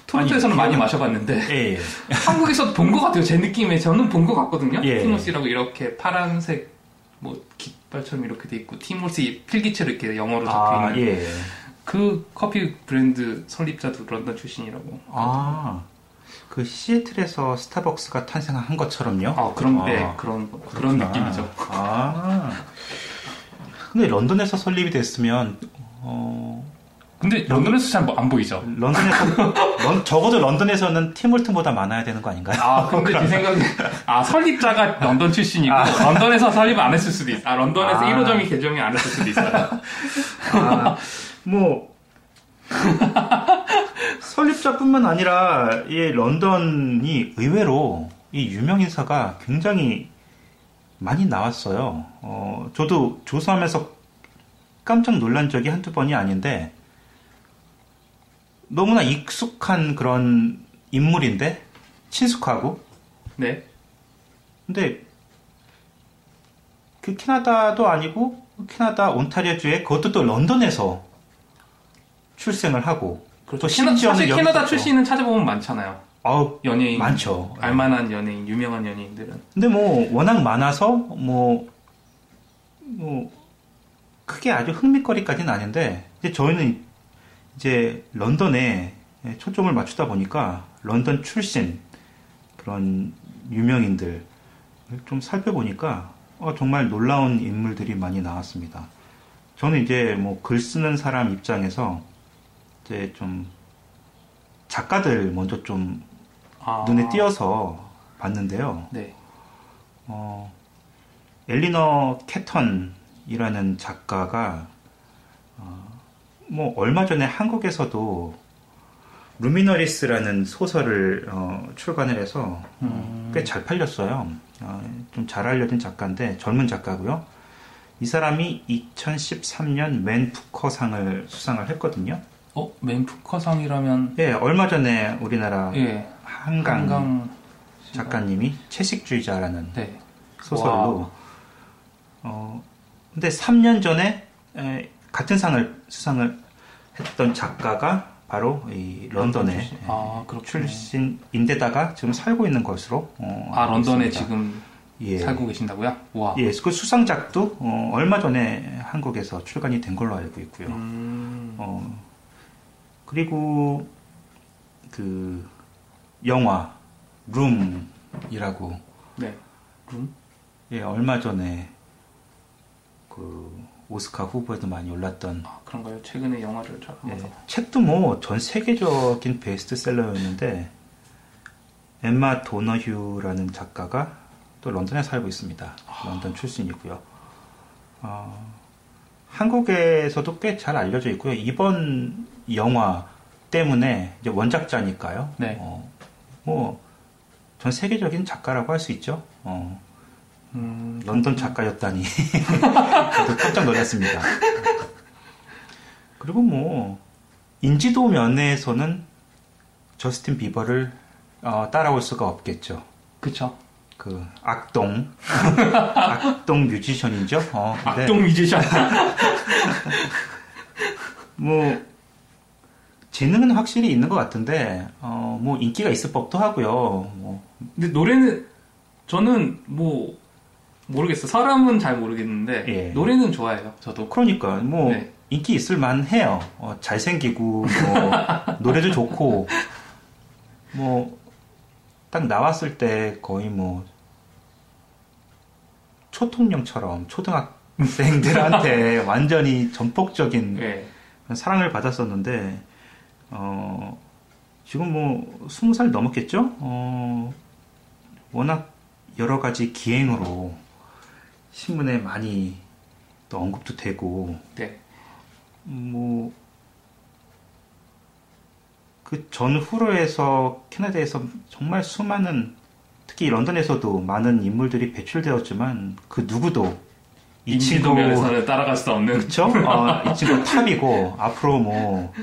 토론토에서는 많이 마셔봤는데 예, 예. 한국에서도 본 것 같아요. 제 느낌에 저는 본 것 같거든요. 예, 티모시라고 이렇게 파란색 뭐 깃발처럼 이렇게 돼 있고 티모시 필기체로 이렇게 영어로 적혀 있는 예, 예. 그 커피 브랜드 설립자도 런던 출신이라고. 아, 그 시애틀에서 스타벅스가 탄생한 것처럼요? 아, 그런, 네, 그런 느낌이죠. 아, 근데 런던에서 설립이 됐으면, 근데 런던에서 잘 안 보이죠? 런던에서 적어도 런던에서는 팀홀튼보다 많아야 되는 거 아닌가요? 아, 근데 제 생각에 설립자가 런던 출신이고 런던에서 설립 안 했을 수도 있어. 런던에서 1호점이 개정이 안 했을 수도 있어요. 뭐 설립자뿐만 아니라 이 런던이 의외로 이 유명 인사가 굉장히 많이 나왔어요. 저도 조사하면서 깜짝 놀란 적이 한두 번이 아닌데 너무나 익숙한 그런 인물인데 친숙하고 네. 근데 그 캐나다도 아니고 캐나다 온타리오주에 그것도 또 런던에서 출생을 하고 그렇죠. 사실 캐나다 출신은 찾아보면 많잖아요. 연예인 많죠. 알만한 연예인, 유명한 연예인들은. 근데 뭐 워낙 많아서 뭐 크게 아주 흥미거리까지는 아닌데 이제 저희는 이제 런던에 초점을 맞추다 보니까 런던 출신 그런 유명인들 좀 살펴보니까 정말 놀라운 인물들이 많이 나왔습니다. 저는 이제 뭐 글 쓰는 사람 입장에서 이제 좀 작가들 먼저 좀 눈에 띄어서 봤는데요. 네. 엘리너 캐턴이라는 작가가 뭐 얼마 전에 한국에서도 루미너리스라는 소설을 출간을 해서 꽤 잘 팔렸어요. 좀 잘 알려진 작가인데 젊은 작가고요. 이 사람이 2013년 웬 부커상을 수상을 했거든요. 맨푸커상이라면 예, 얼마 전에 우리나라 예, 한강 작가님이 채식주의자라는 네. 소설로 근데 3년 전에 같은 상을 수상을 했던 작가가 바로 이 런던에 출신인데다가 지금 살고 있는 것으로 런던에 있습니다. 지금 예. 살고 계신다고요? 와. 예, 그 수상작도 얼마 전에 한국에서 출간이 된 걸로 알고 있고요. 그리고 그 영화 룸이라고 네. 룸? 예, 얼마 전에 그 오스카 후보에도 많이 올랐던 그런가요? 최근에 영화를 잘 안 봐서 책도 뭐 전 세계적인 베스트셀러였는데 엠마 도너휴라는 작가가 또 런던에 살고 있습니다. 런던 출신이고요. 한국에서도 꽤 잘 알려져 있고요. 이번 영화 때문에 이제 원작자니까요. 네. 뭐 전 세계적인 작가라고 할 수 있죠. 런던 작가였다니 저도 깜짝 놀랐습니다. 그리고 뭐 인지도 면에서는 저스틴 비버를 따라올 수가 없겠죠. 그쵸. 그 악동 뮤지션이죠. 근데, 악동 뮤지션. 뭐 재능은 확실히 있는 것 같은데 뭐 인기가 있을 법도 하고요. 근데 노래는 저는 뭐 모르겠어요. 사람은 잘 모르겠는데 예. 노래는 좋아해요. 저도. 그러니까 뭐 네. 인기 있을 만해요. 잘생기고 뭐 노래도 좋고 뭐. 딱 나왔을 때 거의 뭐 초통령처럼 초등학생들한테 완전히 전폭적인 네. 사랑을 받았었는데 지금 뭐 20살 넘었겠죠? 워낙 여러 가지 기행으로 신문에 많이 또 언급도 되고 네. 뭐 그 전후로 해서 캐나다에서 정말 수많은 특히 런던에서도 많은 인물들이 배출되었지만 그 누구도 이 친구를 따라갈 수 없는 그쵸? 이 친구 탑이고 앞으로 뭐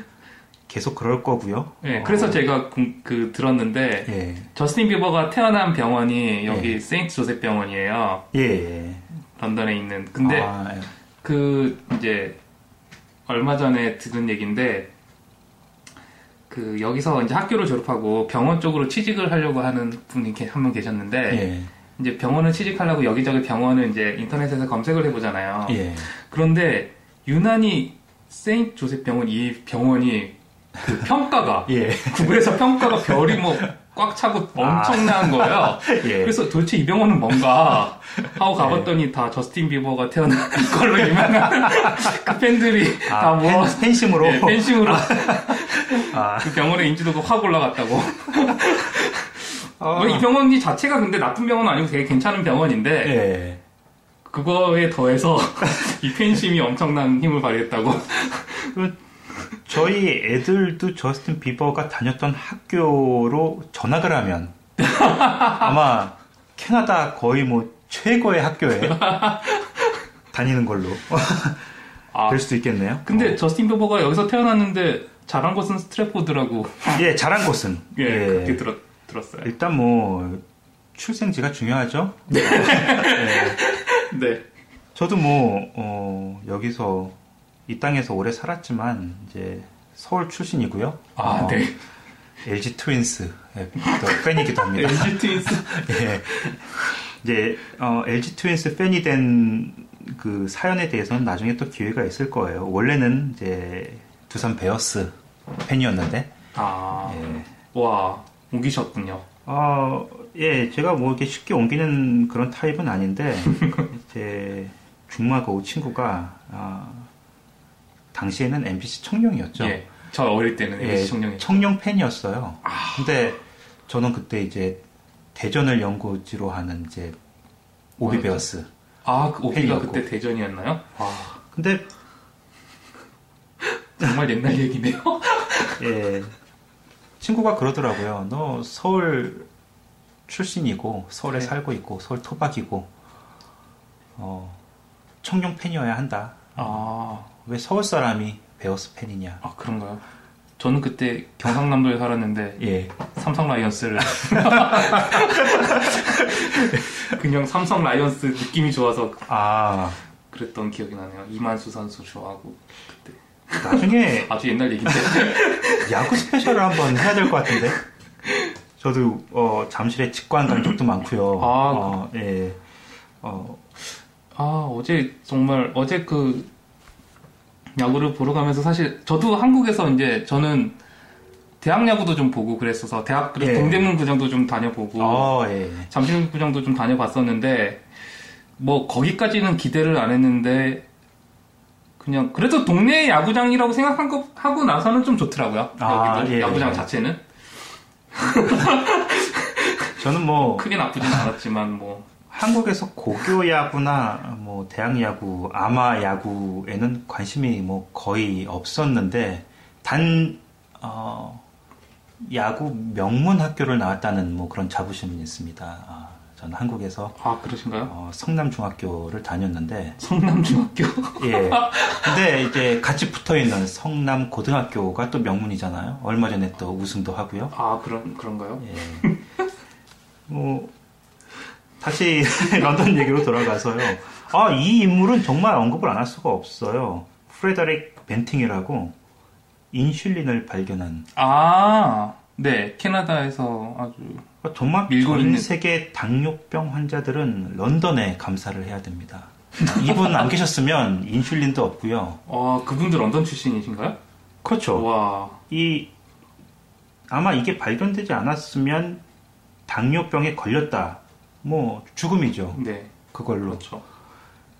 계속 그럴 거고요. 네, 그래서 제가 그 들었는데 예. 저스틴 비버가 태어난 병원이 여기 예. 세인트 조셉 병원이에요. 예. 런던에 있는. 근데 예. 그 이제 얼마 전에 들은 얘기인데 그 여기서 이제 학교를 졸업하고 병원 쪽으로 취직을 하려고 하는 분이 한 분 계셨는데 예. 이제 병원을 취직하려고 여기저기 병원을 이제 인터넷에서 검색을 해보잖아요. 예. 그런데 유난히 세인트 조셉 병원 이 병원이 그 평가가 예. 구글에서 평가가 별이 뭐 꽉 차고 엄청난 거예요. 예. 그래서 도대체 이 병원은 뭔가 하고 가봤더니 예. 다 저스틴 비버가 태어난 걸로 유명한 그 팬들이 다 뭐 팬심으로 예, 팬심으로 그 병원의 인지도가 확 올라갔다고. 이 병원이 자체가 근데 나쁜 병원은 아니고 되게 괜찮은 병원인데 예. 그거에 더해서 이 팬심이 엄청난 힘을 발휘했다고. 저희 애들도 저스틴 비버가 다녔던 학교로 전학을 하면 아마 캐나다 거의 뭐 최고의 학교에 다니는 걸로 될 수도 있겠네요. 근데 저스틴 비버가 여기서 태어났는데 잘한 곳은 스트랩포드라고. 예, 잘한 곳은. 예, 그렇게 들었어요. 일단 뭐 출생지가 중요하죠. 네. 네. 저도 뭐 여기서 이 땅에서 오래 살았지만 이제 서울 출신이고요. 네. LG 트윈스 팬이기도 합니다. LG 트윈스. 예. 이제 LG 트윈스 팬이 된 그 사연에 대해서는 나중에 또 기회가 있을 거예요. 원래는 이제 두산 베어스 팬이었는데. 예. 와, 옮기셨군요. 예, 제가 뭐 이렇게 쉽게 옮기는 그런 타입은 아닌데 제 중마고우 친구가 당시에는 MBC 청룡이었죠. 예, 저 어릴 때는 MBC 청룡이었죠. 청룡 팬이었어요. 근데 저는 그때 이제 대전을 연고지로 하는 이제 오비베어스. 그 오비가 그때 대전이었나요? 근데 정말 옛날 얘기네요. 예, 친구가 그러더라고요. 너 서울 출신이고 서울에 네. 살고 있고 서울 토박이고 청룡 팬이어야 한다. 왜 서울 사람이 베어스 팬이냐? 그런가요? 저는 그때 경상남도에 살았는데 예. 삼성 라이언스를 그냥 삼성 라이언스 느낌이 좋아서 아 그랬던 기억이 나네요. 이만수 선수 좋아하고 그때. 나중에 아주 옛날 얘기인데 야구 스페셜을 한번 해야 될 것 같은데. 저도 잠실에 직관 간 적도 많고요. 어제 정말 어제 그 야구를 보러 가면서 사실 저도 한국에서 이제 저는 대학 야구도 좀 보고 그랬어서 대학 예. 동대문구장도 좀 다녀보고 예. 잠실구장도 좀 다녀봤었는데 뭐 거기까지는 기대를 안 했는데. 그냥 그래도 동네 야구장이라고 생각한 거 하고 나서는 좀 좋더라고요. 예, 야구장 예. 자체는. 저는 뭐 크게 나쁘진 않았지만 뭐 한국에서 고교 야구나 뭐 대학 야구, 아마 야구에는 관심이 뭐 거의 없었는데 단 야구 명문 학교를 나왔다는 뭐 그런 자부심이 있습니다. 저는 한국에서 그러신가요? 성남중학교를 다녔는데 성남중학교? 예. 근데 이제 같이 붙어있는 성남고등학교가 또 명문이잖아요. 얼마 전에 또 우승도 하고요. 그런가요? 예. 뭐 다시 런던 얘기로 돌아가서요. 이 인물은 정말 언급을 안 할 수가 없어요. 프레더릭 밴팅이라고 인슐린을 발견한. 네, 캐나다에서 아주 정말 전 세계 당뇨병 환자들은 런던에 감사를 해야 됩니다. 이분 안 계셨으면 인슐린도 없고요. 그분들 런던 출신이신가요? 그렇죠. 와. 아마 이게 발견되지 않았으면 당뇨병에 걸렸다. 뭐 죽음이죠. 네. 그걸로. 그렇죠.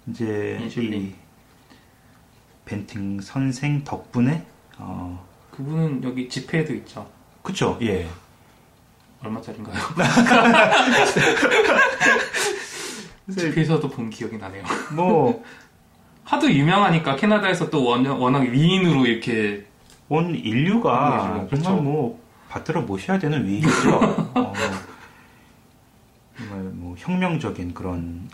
이제 인슐린. 이 밴팅 선생 덕분에 그분은 여기 집회에도 있죠. 그렇죠. 예. 얼마짜린가요? 집에서도 본 기억이 나네요. 뭐 하도 유명하니까 캐나다에서 또 워낙 위인으로 이렇게 온 인류가 정말 뭐 받들어 모셔야 되는 위인이죠. 정말 뭐 혁명적인 그런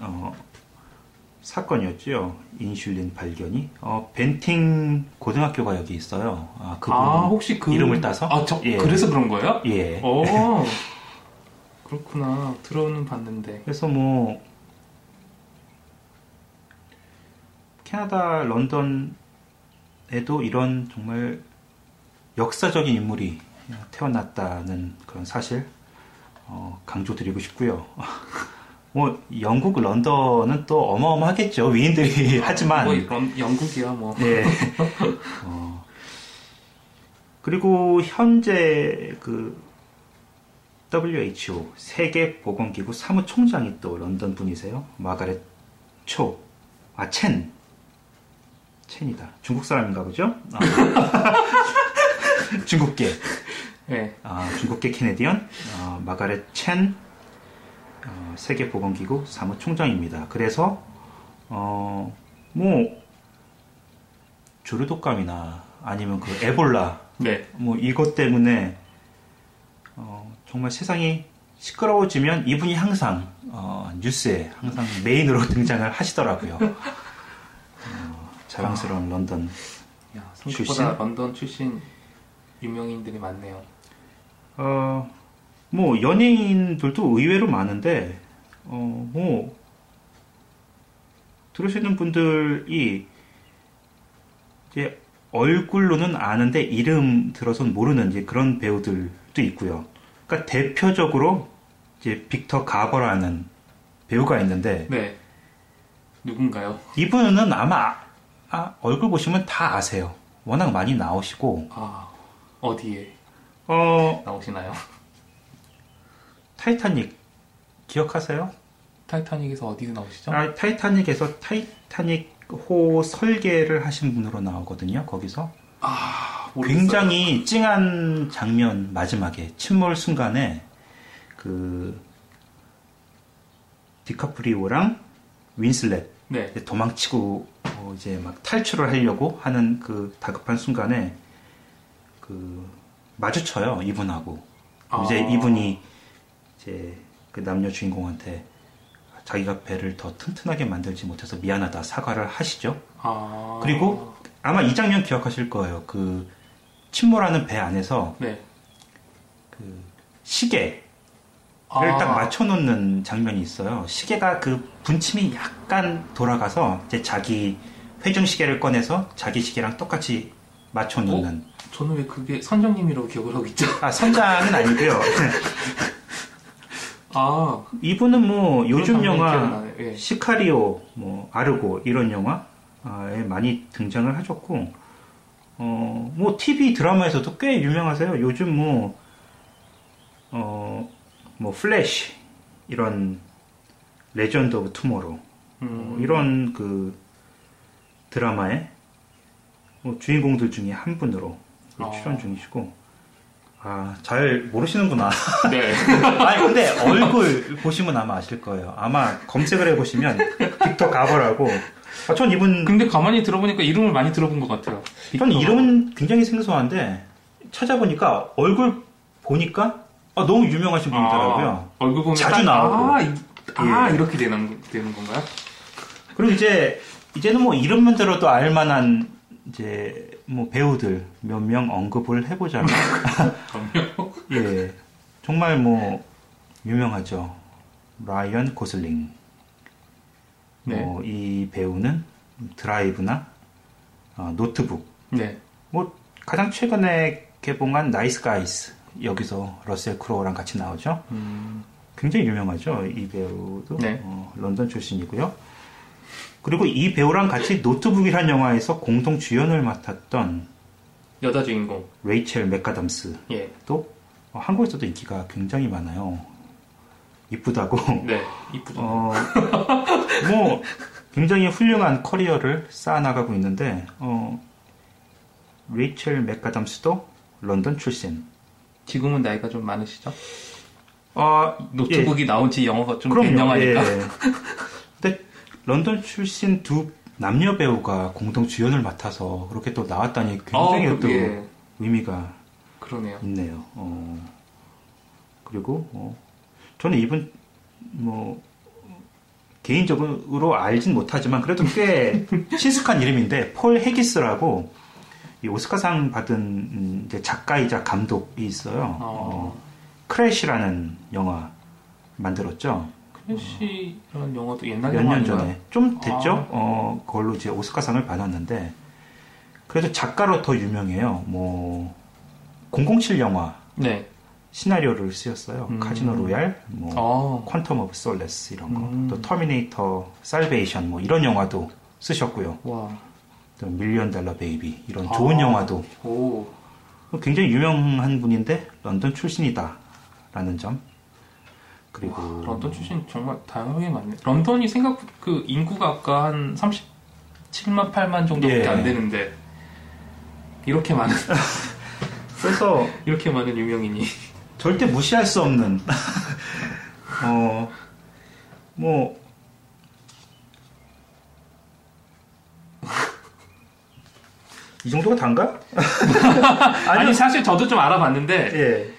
사건이었죠. 인슐린 발견이. 밴팅 고등학교가 여기 있어요. 그분 혹시 그 이름을 따서? 예. 그래서 그런 거예요? 예. 그렇구나. 들어는 봤는데. 그래서 뭐 캐나다 런던에도 이런 정말 역사적인 인물이 태어났다는 그런 사실 강조드리고 싶고요. 뭐 영국 런던은 또 어마어마하겠죠. 위인들이 하지만 뭐 이런 영국이야 뭐. 네. 그리고 현재 그 WHO 세계보건기구 사무총장이 또 런던 분이세요. 마가렛 초. 첸이다. 중국 사람인가 보죠? 중국계. 네. 중국계 캐네디언 마가렛 첸. 세계보건기구 사무총장입니다. 그래서 뭐 조류독감이나 아니면 그 에볼라 네. 뭐 이것 때문에 정말 세상이 시끄러워지면 이분이 항상 뉴스에 항상 메인으로 등장을 하시더라고요. 자랑스러운 런던 출신. 런던 출신 유명인들이 많네요. 뭐 연예인들도 의외로 많은데 뭐 들으시는 분들이 이제 얼굴로는 아는데 이름 들어선 모르는 이제 그런 배우들도 있고요. 그러니까 대표적으로 이제 빅터 가버라는 배우가 있는데 네. 누군가요? 이분은 아마 얼굴 보시면 다 아세요. 워낙 많이 나오시고 어디에 나오시나요? 타이타닉 기억하세요? 타이타닉에서 어디서 나오시죠? 타이타닉에서 타이타닉호 설계를 하신 분으로 나오거든요. 거기서 모르겠어요. 굉장히 찡한 장면 마지막에 침몰 순간에 그 디카프리오랑 윈슬렛 네. 도망치고 이제 막 탈출을 하려고 하는 그 다급한 순간에 그 마주쳐요 이분하고 이제 이분이 그 남녀 주인공한테 자기가 배를 더 튼튼하게 만들지 못해서 미안하다 사과를 하시죠. 그리고 아마 이 장면 기억하실 거예요. 그 침몰하는 배 안에서 네. 그 시계를 딱 맞춰놓는 장면이 있어요. 시계가 그 분침이 약간 돌아가서 이제 자기 회중 시계를 꺼내서 자기 시계랑 똑같이 맞춰놓는. 어? 저는 왜 그게 선장님이라고 기억을 하고 있죠? 아, 선장은 아니고요. 아, 이분은 뭐 요즘 영화 예. 시카리오, 뭐 아르고 이런 영화에 많이 등장을 하셨고, 뭐 TV 드라마에서도 꽤 유명하세요. 요즘 뭐 플래시 이런 레전드 오브 투모로 이런 그 드라마의 뭐 주인공들 중에 한 분으로 출연 중이시고. 아, 잘 모르시는구나. 네. 아니, 근데 얼굴 보시면 아마 아실 거예요. 아마 검색을 해보시면 빅터 가버라고. 아, 전 이분. 근데 가만히 들어보니까 이름을 많이 들어본 것 같아요. 전 이름은 굉장히 생소한데 찾아보니까 얼굴 보니까 아, 너무 유명하신 분이더라고요. 아, 얼굴 보면 자주 나오고. 예. 이렇게 되는 건가요? 그리고 이제는 뭐 이름만 들어도 알만한 이제. 뭐 배우들 몇 명 언급을 해보자면 예, 정말 뭐 유명하죠. 라이언 고슬링. 네. 뭐 이 배우는 드라이브나 노트북. 네. 뭐 가장 최근에 개봉한 나이스 가이스 여기서 러셀 크로우랑 같이 나오죠. 굉장히 유명하죠. 이 배우도 네. 런던 출신이고요. 그리고 이 배우랑 같이 노트북이란 영화에서 공동 주연을 맡았던 여자 주인공 레이첼 맥가담스도 예. 한국에서도 인기가 굉장히 많아요. 이쁘다고. 네, 이쁘다. 뭐 굉장히 훌륭한 커리어를 쌓아나가고 있는데 레이첼 맥가담스도 런던 출신. 지금은 나이가 좀 많으시죠? 노트북이 예. 나온 지 영어가 좀 된 영화니까. 예. 런던 출신 두 남녀 배우가 공동 주연을 맡아서 그렇게 또 나왔다니 굉장히 또 예. 의미가 그러네요. 있네요. 그리고 저는 이분 뭐 개인적으로 알진 못하지만 그래도 꽤 친숙한 이름인데 폴 헤기스라고 이 오스카상 받은 이제 작가이자 감독이 있어요. 크래시라는 영화 만들었죠. 헬시라는 영화도 옛날 영화 몇년 전에 좀 됐죠. 그걸로 이제 오스카상을 받았는데 그래도 작가로 더 유명해요. 뭐 007 영화 네. 시나리오를 쓰였어요. 카지노 로얄, 뭐 퀀텀 오브 솔레스 이런 거, 또 터미네이터 살베이션 뭐 이런 영화도 쓰셨고요. 와. 또 밀리언 달러 베이비 이런 좋은 영화도. 오. 굉장히 유명한 분인데 런던 출신이다라는 점. 그리고 와, 런던 출신 정말 다양하게 많네요. 런던이 생각보다 그 인구가 아까 한 37만 8만 정도밖에 예. 안 되는데 이렇게 많은 그래서 이렇게 많은 유명인이 절대 무시할 수 없는 뭐 이 정도가 단가? 아니 사실 저도 좀 알아봤는데 예.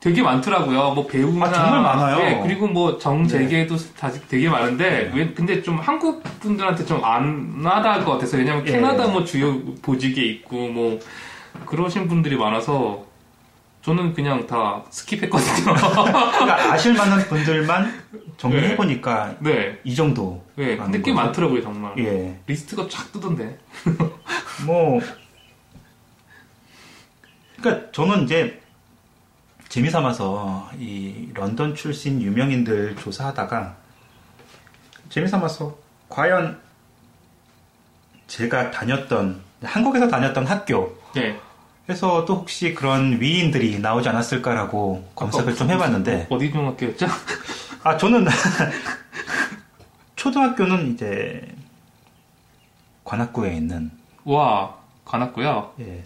되게 많더라고요. 뭐 배우나 정말 많아요. 네, 그리고 뭐 정재계도 네. 되게 많은데 네. 근데 좀 한국 분들한테 좀 안 나다할 것 같아서 왜냐면 예. 캐나다 뭐 주요 보직에 있고 뭐 그러신 분들이 많아서 저는 그냥 다 스킵했거든요. 그러니까 아실만한 분들만 정리해 보니까 네. 네. 이 정도. 네, 근데 꽤 많더라고요 정말. 예. 리스트가 쫙 뜨던데. 뭐 그러니까 저는 이제. 재미삼아서 이 런던 출신 유명인들 조사하다가 재미삼아서 과연 제가 한국에서 다녔던 학교에서도 혹시 그런 위인들이 나오지 않았을까라고 검색을 좀 해봤는데 어디 중학교였죠? 아 저는 초등학교는 이제 관악구에 있는 와 관악구요? 예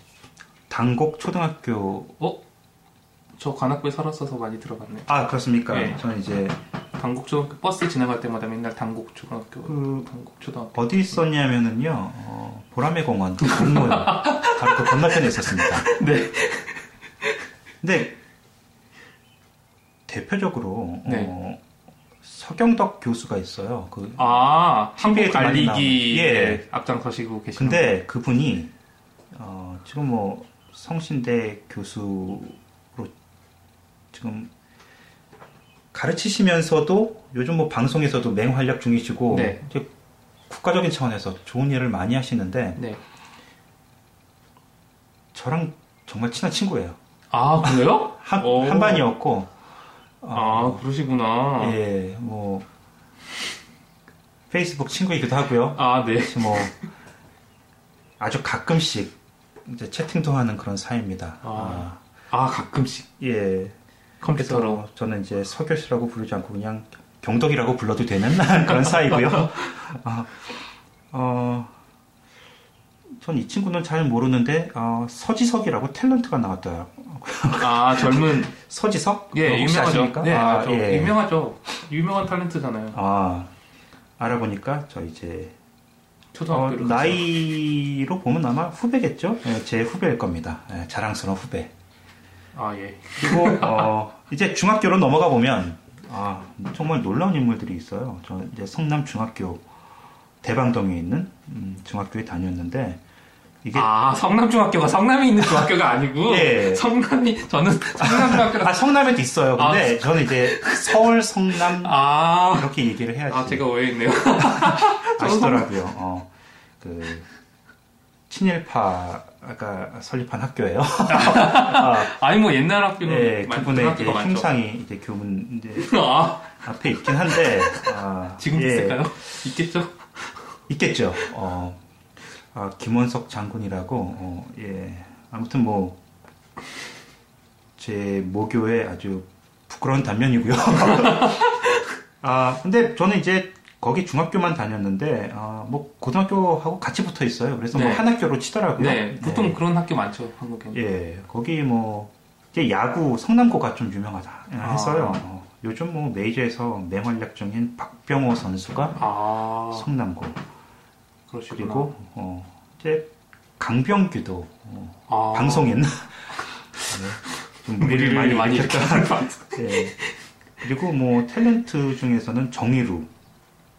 단곡 초등학교 저 관악구에 살았어서 많이 들어봤네요. 아 그렇습니까? 네. 저는 이제 단곡 초등학교 버스 지나갈 때마다 맨날 단곡 초등학교 단곡 초등학교 어디 있었냐면은요 보라매 공원 공무원 바로 그 건너편에 있었습니다. 네. 근데 대표적으로 네. 서경덕 교수가 있어요. 그 한국 알리기에 예. 앞장서시고 계시는. 근데 그분이 지금 뭐 성신대 교수로 지금 가르치시면서도 요즘 뭐 방송에서도 맹활약 중이시고 네. 이제 국가적인 차원에서 좋은 일을 많이 하시는데 네. 저랑 정말 친한 친구예요. 아 그래요? 한반이었고 아 그러시구나. 예, 뭐 페이스북 친구이기도 하고요. 아 네. 뭐 아주 가끔씩 이제 채팅도 하는 그런 사이입니다. 아 가끔씩. 예. 컴퓨터로 저는 이제 서교시라고 부르지 않고 그냥 경덕이라고 불러도 되는 그런 사이고요. 전 이 친구는 잘 모르는데 서지석이라고 탤런트가 나왔더라고요. 아 젊은 서지석? 예 유명하죠. 네, 예. 유명하죠. 유명한 탤런트잖아요. 아 알아보니까 저 이제 초등학교 나이로 보면 아마 후배겠죠. 예, 제 후배일 겁니다. 예, 자랑스러운 후배. 아 예. 그리고 이제 중학교로 넘어가 보면 정말 놀라운 인물들이 있어요. 저는 이제 성남 중학교 대방동에 있는 중학교에 다녔는데. 이게 성남중학교가 성남에 있는 중학교가 아니고 예. 저는 성남중학교가 성남에도 있어요. 근데 저는 이제 서울 성남 이렇게 얘기를 해야지. 제가 오해했네요. 아시더라고요. 그 친일파가 설립한 학교예요. 아니 뭐 옛날 학교는 예, 그분의 이제 흉상이 이제 교문 이제 앞에 있긴 한데 지금도 예. 있을까요? 있겠죠? 있겠죠. 김원석 장군이라고, 예. 아무튼 뭐, 제 모교에 아주 부끄러운 단면이고요. 근데 저는 이제 거기 중학교만 다녔는데, 뭐, 고등학교하고 같이 붙어 있어요. 그래서 네. 뭐, 한 학교로 치더라고요. 네, 보통 네. 그런 학교 많죠, 한국에는. 예, 거기 뭐, 이제 야구, 성남고가 좀 유명하다 했어요. 요즘 뭐, 메이저에서 맹활약 중인 박병호 선수가 성남고. 그러시구나. 그리고 이제 강병규도 방송인 좀 무리를 많이 일으켰다. 네. 그리고 뭐 탤런트 중에서는 정의루,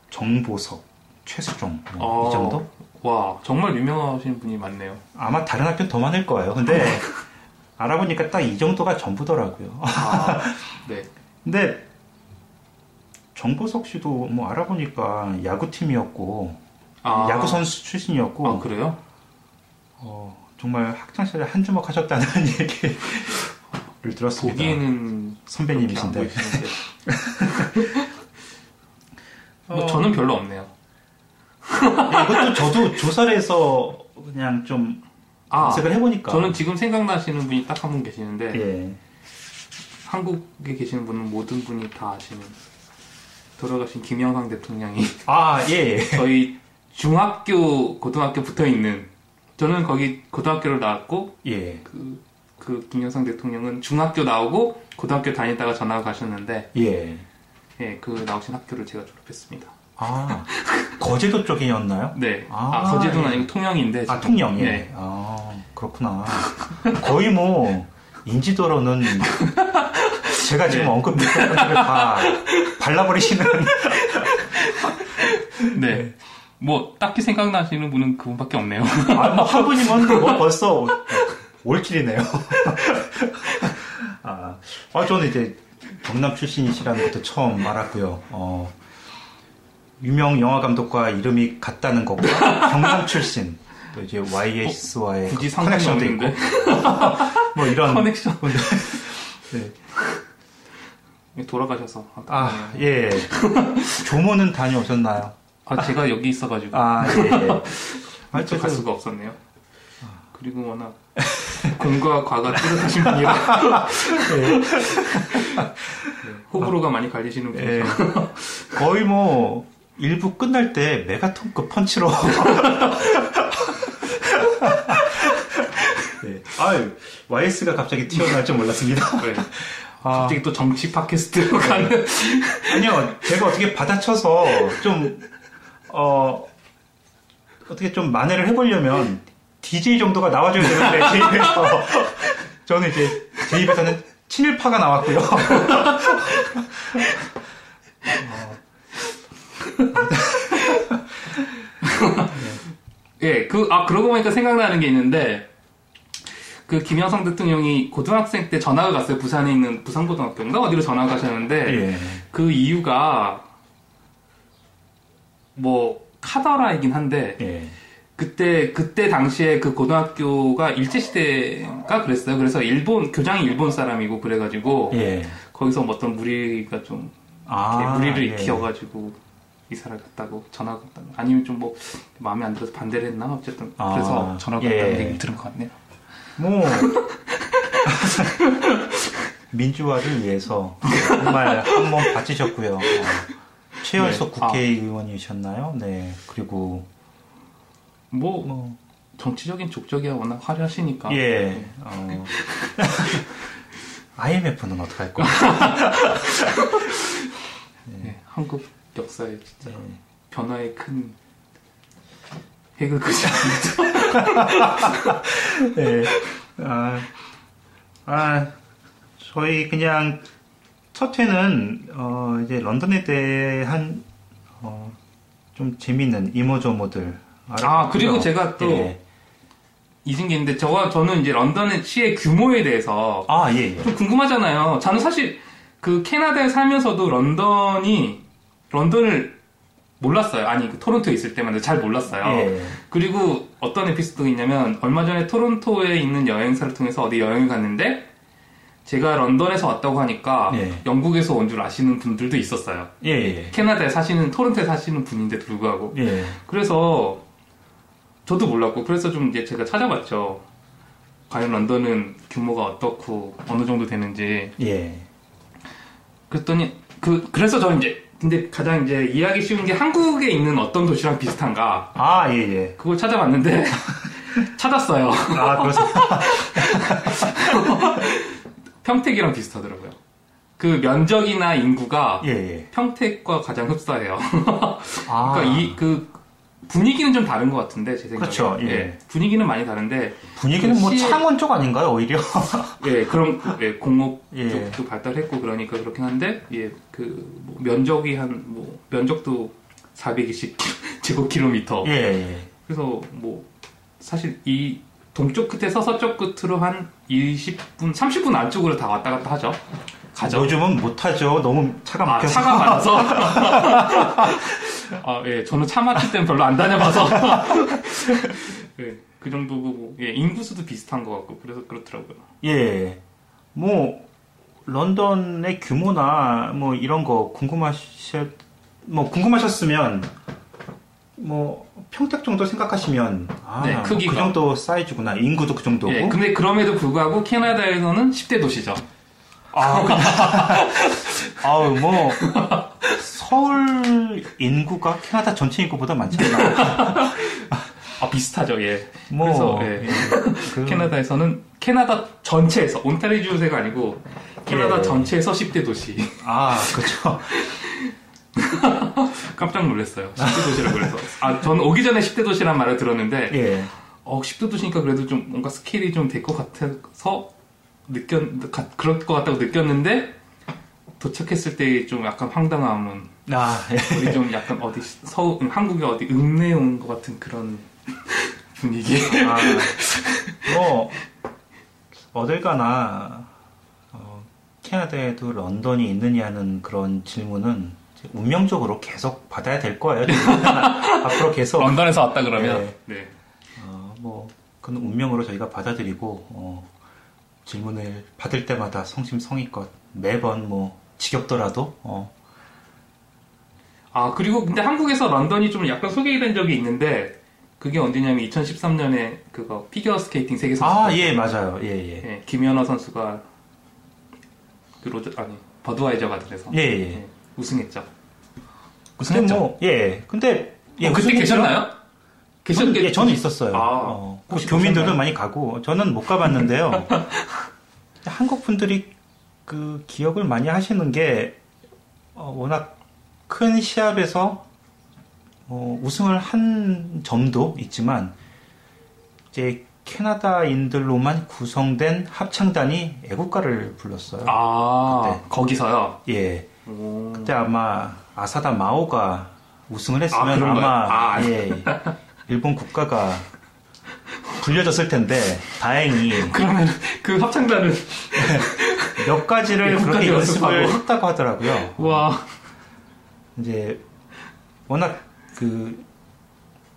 정보석, 최수종 이 정도? 와 정말 유명하신 분이 많네요. 아마 다른 학교는 더 많을 거예요. 근데 알아보니까 딱 이 정도가 전부더라고요. 네. 근데 정보석 씨도 뭐 알아보니까 야구팀이었고. 야구 선수 출신이었고. 아, 그래요? 정말 학창시절에 한 주먹 하셨다는 얘기를 들었습니다. 보기에는 선배님이신데. 저는 별로 없네요. 이것도 저도 조사를 해서 그냥 좀 검색을 해보니까. 저는 지금 생각나시는 분이 딱 한 분 계시는데, 예. 한국에 계시는 분은 모든 분이 다 아시는, 돌아가신 김영삼 대통령이. 예. 저희 중학교, 고등학교 붙어 있는, 저는 거기 고등학교를 나왔고, 예. 그 김영삼 대통령은 중학교 나오고, 고등학교 다니다가 전학을 가셨는데, 예. 예, 그 나오신 학교를 제가 졸업했습니다. 거제도 쪽이었나요? 네. 거제도는 예. 아니고 통영인데. 지금. 통영, 예. 네. 그렇구나. 거의 뭐, 인지도로는, 제가 지금 네. 언급했던 분들을 다 발라버리시는. 네. 뭐 딱히 생각나시는 분은 그분밖에 없네요. 뭐 한 분이면 뭐 벌써 올킬이네요. 저는 이제 경남 출신이시라는 것도 처음 알았고요. 유명 영화 감독과 이름이 같다는 것과 경남 출신 또 이제 YS와의 굳이 커넥션도 있고 뭐 이런 커넥션. 네. 돌아가셔서 예. 조모는 다녀오셨나요? 제가 여기 있어가지고. 예. 맞죠. 갈 수가 없었네요. 그리고 워낙 공과 과가 뚜렷하신 분이라. 네. 호불호가 많이 갈리시는 분이죠. 예. 거의 뭐, 일부 끝날 때 메가톤급 펀치로. 네. YS가 갑자기 튀어나올 줄 몰랐습니다. 네. 갑자기 또 정치 팟캐스트로 가는. 아니요, 제가 어떻게 받아쳐서 좀, 어떻게 좀 만회를 해보려면 DJ 정도가 나와줘야 되는데, 제 입에서. 저는 이제, 제 입에서는 친일파가 나왔고요. 예, 그러고 보니까 생각나는 게 있는데, 그 김영삼 대통령이 고등학생 때 전학을 갔어요. 부산에 있는 부산고등학교인가 어디로 전학 가셨는데 예. 그 이유가 뭐 카더라이긴 한데 예. 그때 당시에 그 고등학교가 일제시대가 그랬어요. 그래서 일본 교장이 일본 사람이고 그래가지고 예. 거기서 어떤 무리가 좀 무리를 예. 일으켜가지고 이사를 갔다고 전학 갔다고 아니면 좀 뭐 마음에 안 들어서 반대를 했나 어쨌든 그래서 전학 갔다는 얘기를 들은 것 같네요. 뭐 민주화를 위해서 정말 한번 바치셨고요. 최연소 네. 국회의원이셨나요? 네. 그리고 뭐 정치적인 족적이야 워낙 화려하시니까. 예. IMF는 어떻게 할 거야? 네. 한국 역사에 진짜 네. 변화의 큰 핵을 그지 않죠. 네. 저희 그냥 첫 회는 이제 런던에 대한 좀 재밌는 이모저모들. 그리고 제가 또 예. 잊은 게 있는데 저는 이제 런던의 시의 규모에 대해서 좀 궁금하잖아요. 저는 사실 그 캐나다에 살면서도 런던을 몰랐어요. 아니 그 토론토에 있을 때만 잘 몰랐어요. 예. 그리고 어떤 에피소드가 있냐면 얼마 전에 토론토에 있는 여행사를 통해서 어디 여행을 갔는데 제가 런던에서 왔다고 하니까 예. 영국에서 온 줄 아시는 분들도 있었어요. 예. 캐나다에 토론토에 사시는 분인데도 불구하고. 예. 그래서 저도 몰랐고 그래서 좀 이제 제가 찾아봤죠. 과연 런던은 규모가 어떻고 어느 정도 되는지. 예. 그랬더니 그래서 저는 이제 근데 가장 이제 이해하기 쉬운 게 한국에 있는 어떤 도시랑 비슷한가. 예. 그걸 찾아봤는데 찾았어요. 그래서 평택이랑 비슷하더라고요. 그 면적이나 인구가 평택과 가장 흡사해요. 그러니까 분위기는 좀 다른 것 같은데 제 생각에. 그렇죠. 예. 예. 분위기는 많이 다른데. 분위기는 뭐 창원 쪽 아닌가요 오히려? 예, 그럼 공업 쪽도 발달했고 그러니까 그렇긴 한데 뭐 면적이 면적도 420 제곱킬로미터. 예. 그래서 뭐 사실 이 동쪽 끝에서 서쪽 끝으로 한 20분, 30분 안쪽으로 다 왔다 갔다 하죠. 요즘은 못하죠. 너무 차가 막혀서. 차가 많아서. 저는 차 막힐 때는 별로 안 다녀봐서. 그 정도고, 인구수도 비슷한 것 같고, 그래서 그렇더라고요. 예. 뭐, 런던의 규모나, 뭐, 이런 거 궁금하셨으면, 뭐, 평택 정도 생각하시면, 크기가. 그 정도 사이즈구나. 인구도 그 정도고. 예, 근데 그럼에도 불구하고 캐나다에서는 10대 도시죠. 뭐, 서울 인구가 캐나다 전체 인구보다 많지 않나. 비슷하죠, 예. 뭐, 그래서, 캐나다에서는, 캐나다 전체에서, 온타리오주가 아니고, 캐나다 전체에서 10대 도시. 그쵸. 깜짝 놀랐어요. 10대 도시라고 그래서. 전 오기 전에 10대 도시란 말을 들었는데, 10대 도시니까 그래도 좀 뭔가 스케일이 좀 될 것 같아서, 그럴 것 같다고 느꼈는데, 도착했을 때 좀 약간 황당함은. 우리 좀 약간 한국의 어디 읍내에 온 것 같은 그런 분위기. 뭐, 어딜 가나, 캐나다에도 런던이 있느냐는 그런 질문은, 운명적으로 계속 받아야 될 거예요. 앞으로 계속 런던에서 왔다 그러면 네. 뭐 그건 운명으로 저희가 받아들이고 질문을 받을 때마다 성심성의껏 매번 뭐 지겹더라도 그리고 근데 한국에서 런던이 좀 약간 소개된 적이 있는데 그게 언제냐면 2013년에 그거 피겨 스케이팅 세계 선수 맞아요 김연아 선수가 그 버드와이저가 들어서 우승했죠. 그때 계셨나요? 계셨겠죠? 저는 있었어요. 교민들도 많이 가고, 저는 못 가봤는데요. 한국 분들이 그 기억을 많이 하시는 게, 워낙 큰 시합에서 우승을 한 점도 있지만, 이제 캐나다인들로만 구성된 합창단이 애국가를 불렀어요. 그때. 거기서요? 예. 그때 아마 아사다 마오가 우승을 했으면 일본 국가가 불려졌을 텐데 다행히 그러면 그 합창단은 몇 가지를 그렇게 연습을 했다고 하더라고요. 와. 이제 워낙 그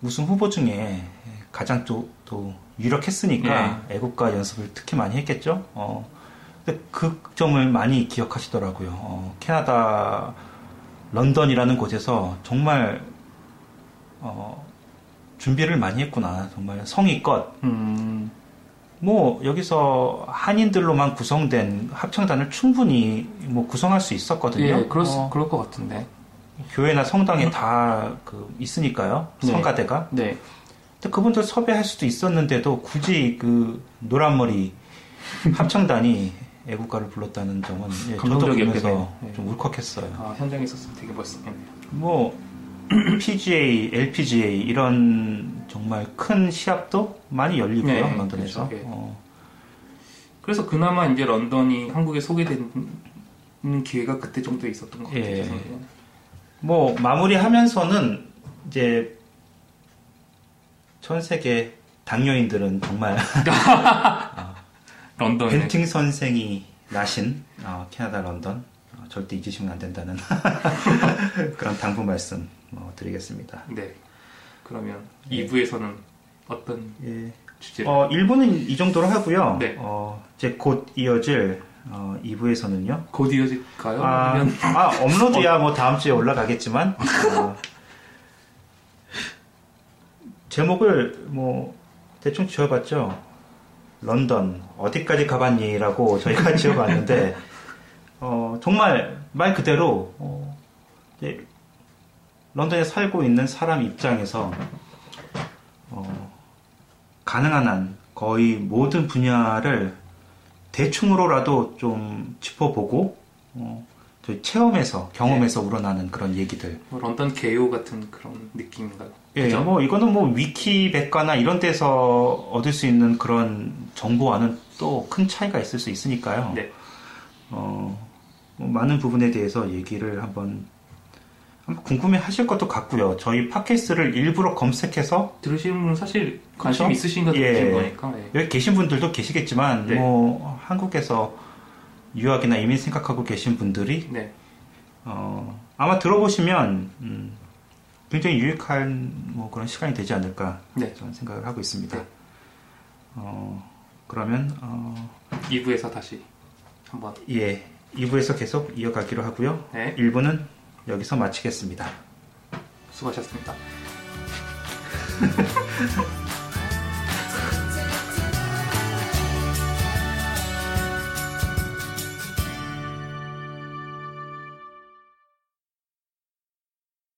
우승 후보 중에 가장 또 유력했으니까 예. 애국가 연습을 특히 많이 했겠죠. 근데 그 점을 많이 기억하시더라고요. 캐나다 런던이라는 곳에서 정말 준비를 많이 했구나. 정말 성의껏. 뭐 여기서 한인들로만 구성된 합창단을 충분히 뭐 구성할 수 있었거든요. 예, 그럴 것 같은데. 교회나 성당에 다 그 있으니까요. 네. 성가대가. 네. 근데 그분들 섭외할 수도 있었는데도 굳이 그 노란머리 합창단이 애국가를 불렀다는 점은 예, 저도 보면서 네. 좀 울컥했어요. 아, 현장에 있었으면 되게 멋있겠네요. 뭐 PGA, LPGA 이런 정말 큰 시합도 많이 열리고요. 네, 런던에서. 그렇죠, 네. 그래서 그나마 이제 런던이 한국에 소개되는 기회가 그때 정도에 있었던 것 같아요. 예. 뭐 마무리하면서는 이제 전 세계 당뇨인들은 정말 런던 밴팅 선생이 나신 캐나다 런던 절대 잊으시면 안 된다는 그런 당부 말씀 드리겠습니다. 네. 그러면 2부에서는 네. 어떤 예. 주제를? 1부는 이 정도로 하고요. 네. 이제 곧 이어질 2부에서는요. 곧 이어질까요? 업로드야 뭐 다음 주에 올라가겠지만 제목을 뭐 대충 지어봤죠. 런던 어디까지 가봤니라고 저희가 지어봤는데 정말 말 그대로 이제 런던에 살고 있는 사람 입장에서 가능한 한 거의 모든 분야를 대충으로라도 좀 짚어보고 저희 체험에서 경험에서 네. 우러나는 그런 얘기들 뭐 런던 개요 같은 그런 느낌인가요? 예, 뭐 이거는 뭐 위키백과나 이런 데서 얻을 수 있는 그런 정보와는 또 큰 차이가 있을 수 있으니까요. 네. 뭐 많은 부분에 대해서 얘기를 한번 궁금해 하실 것도 같고요. 저희 팟캐스트를 일부러 검색해서 들으시는 분은 사실 관심 있으신 것 같은 거니까 예. 여기 계신 분들도 계시겠지만 네. 뭐 한국에서 유학이나 이민 생각하고 계신 분들이 네. 아마 들어보시면 굉장히 유익한 뭐 그런 시간이 되지 않을까 네. 저는 생각을 하고 있습니다. 네. 그러면 2부에서 다시 한번 예 2부에서 계속 이어가기로 하고요. 네. 1부는 여기서 마치겠습니다. 수고하셨습니다.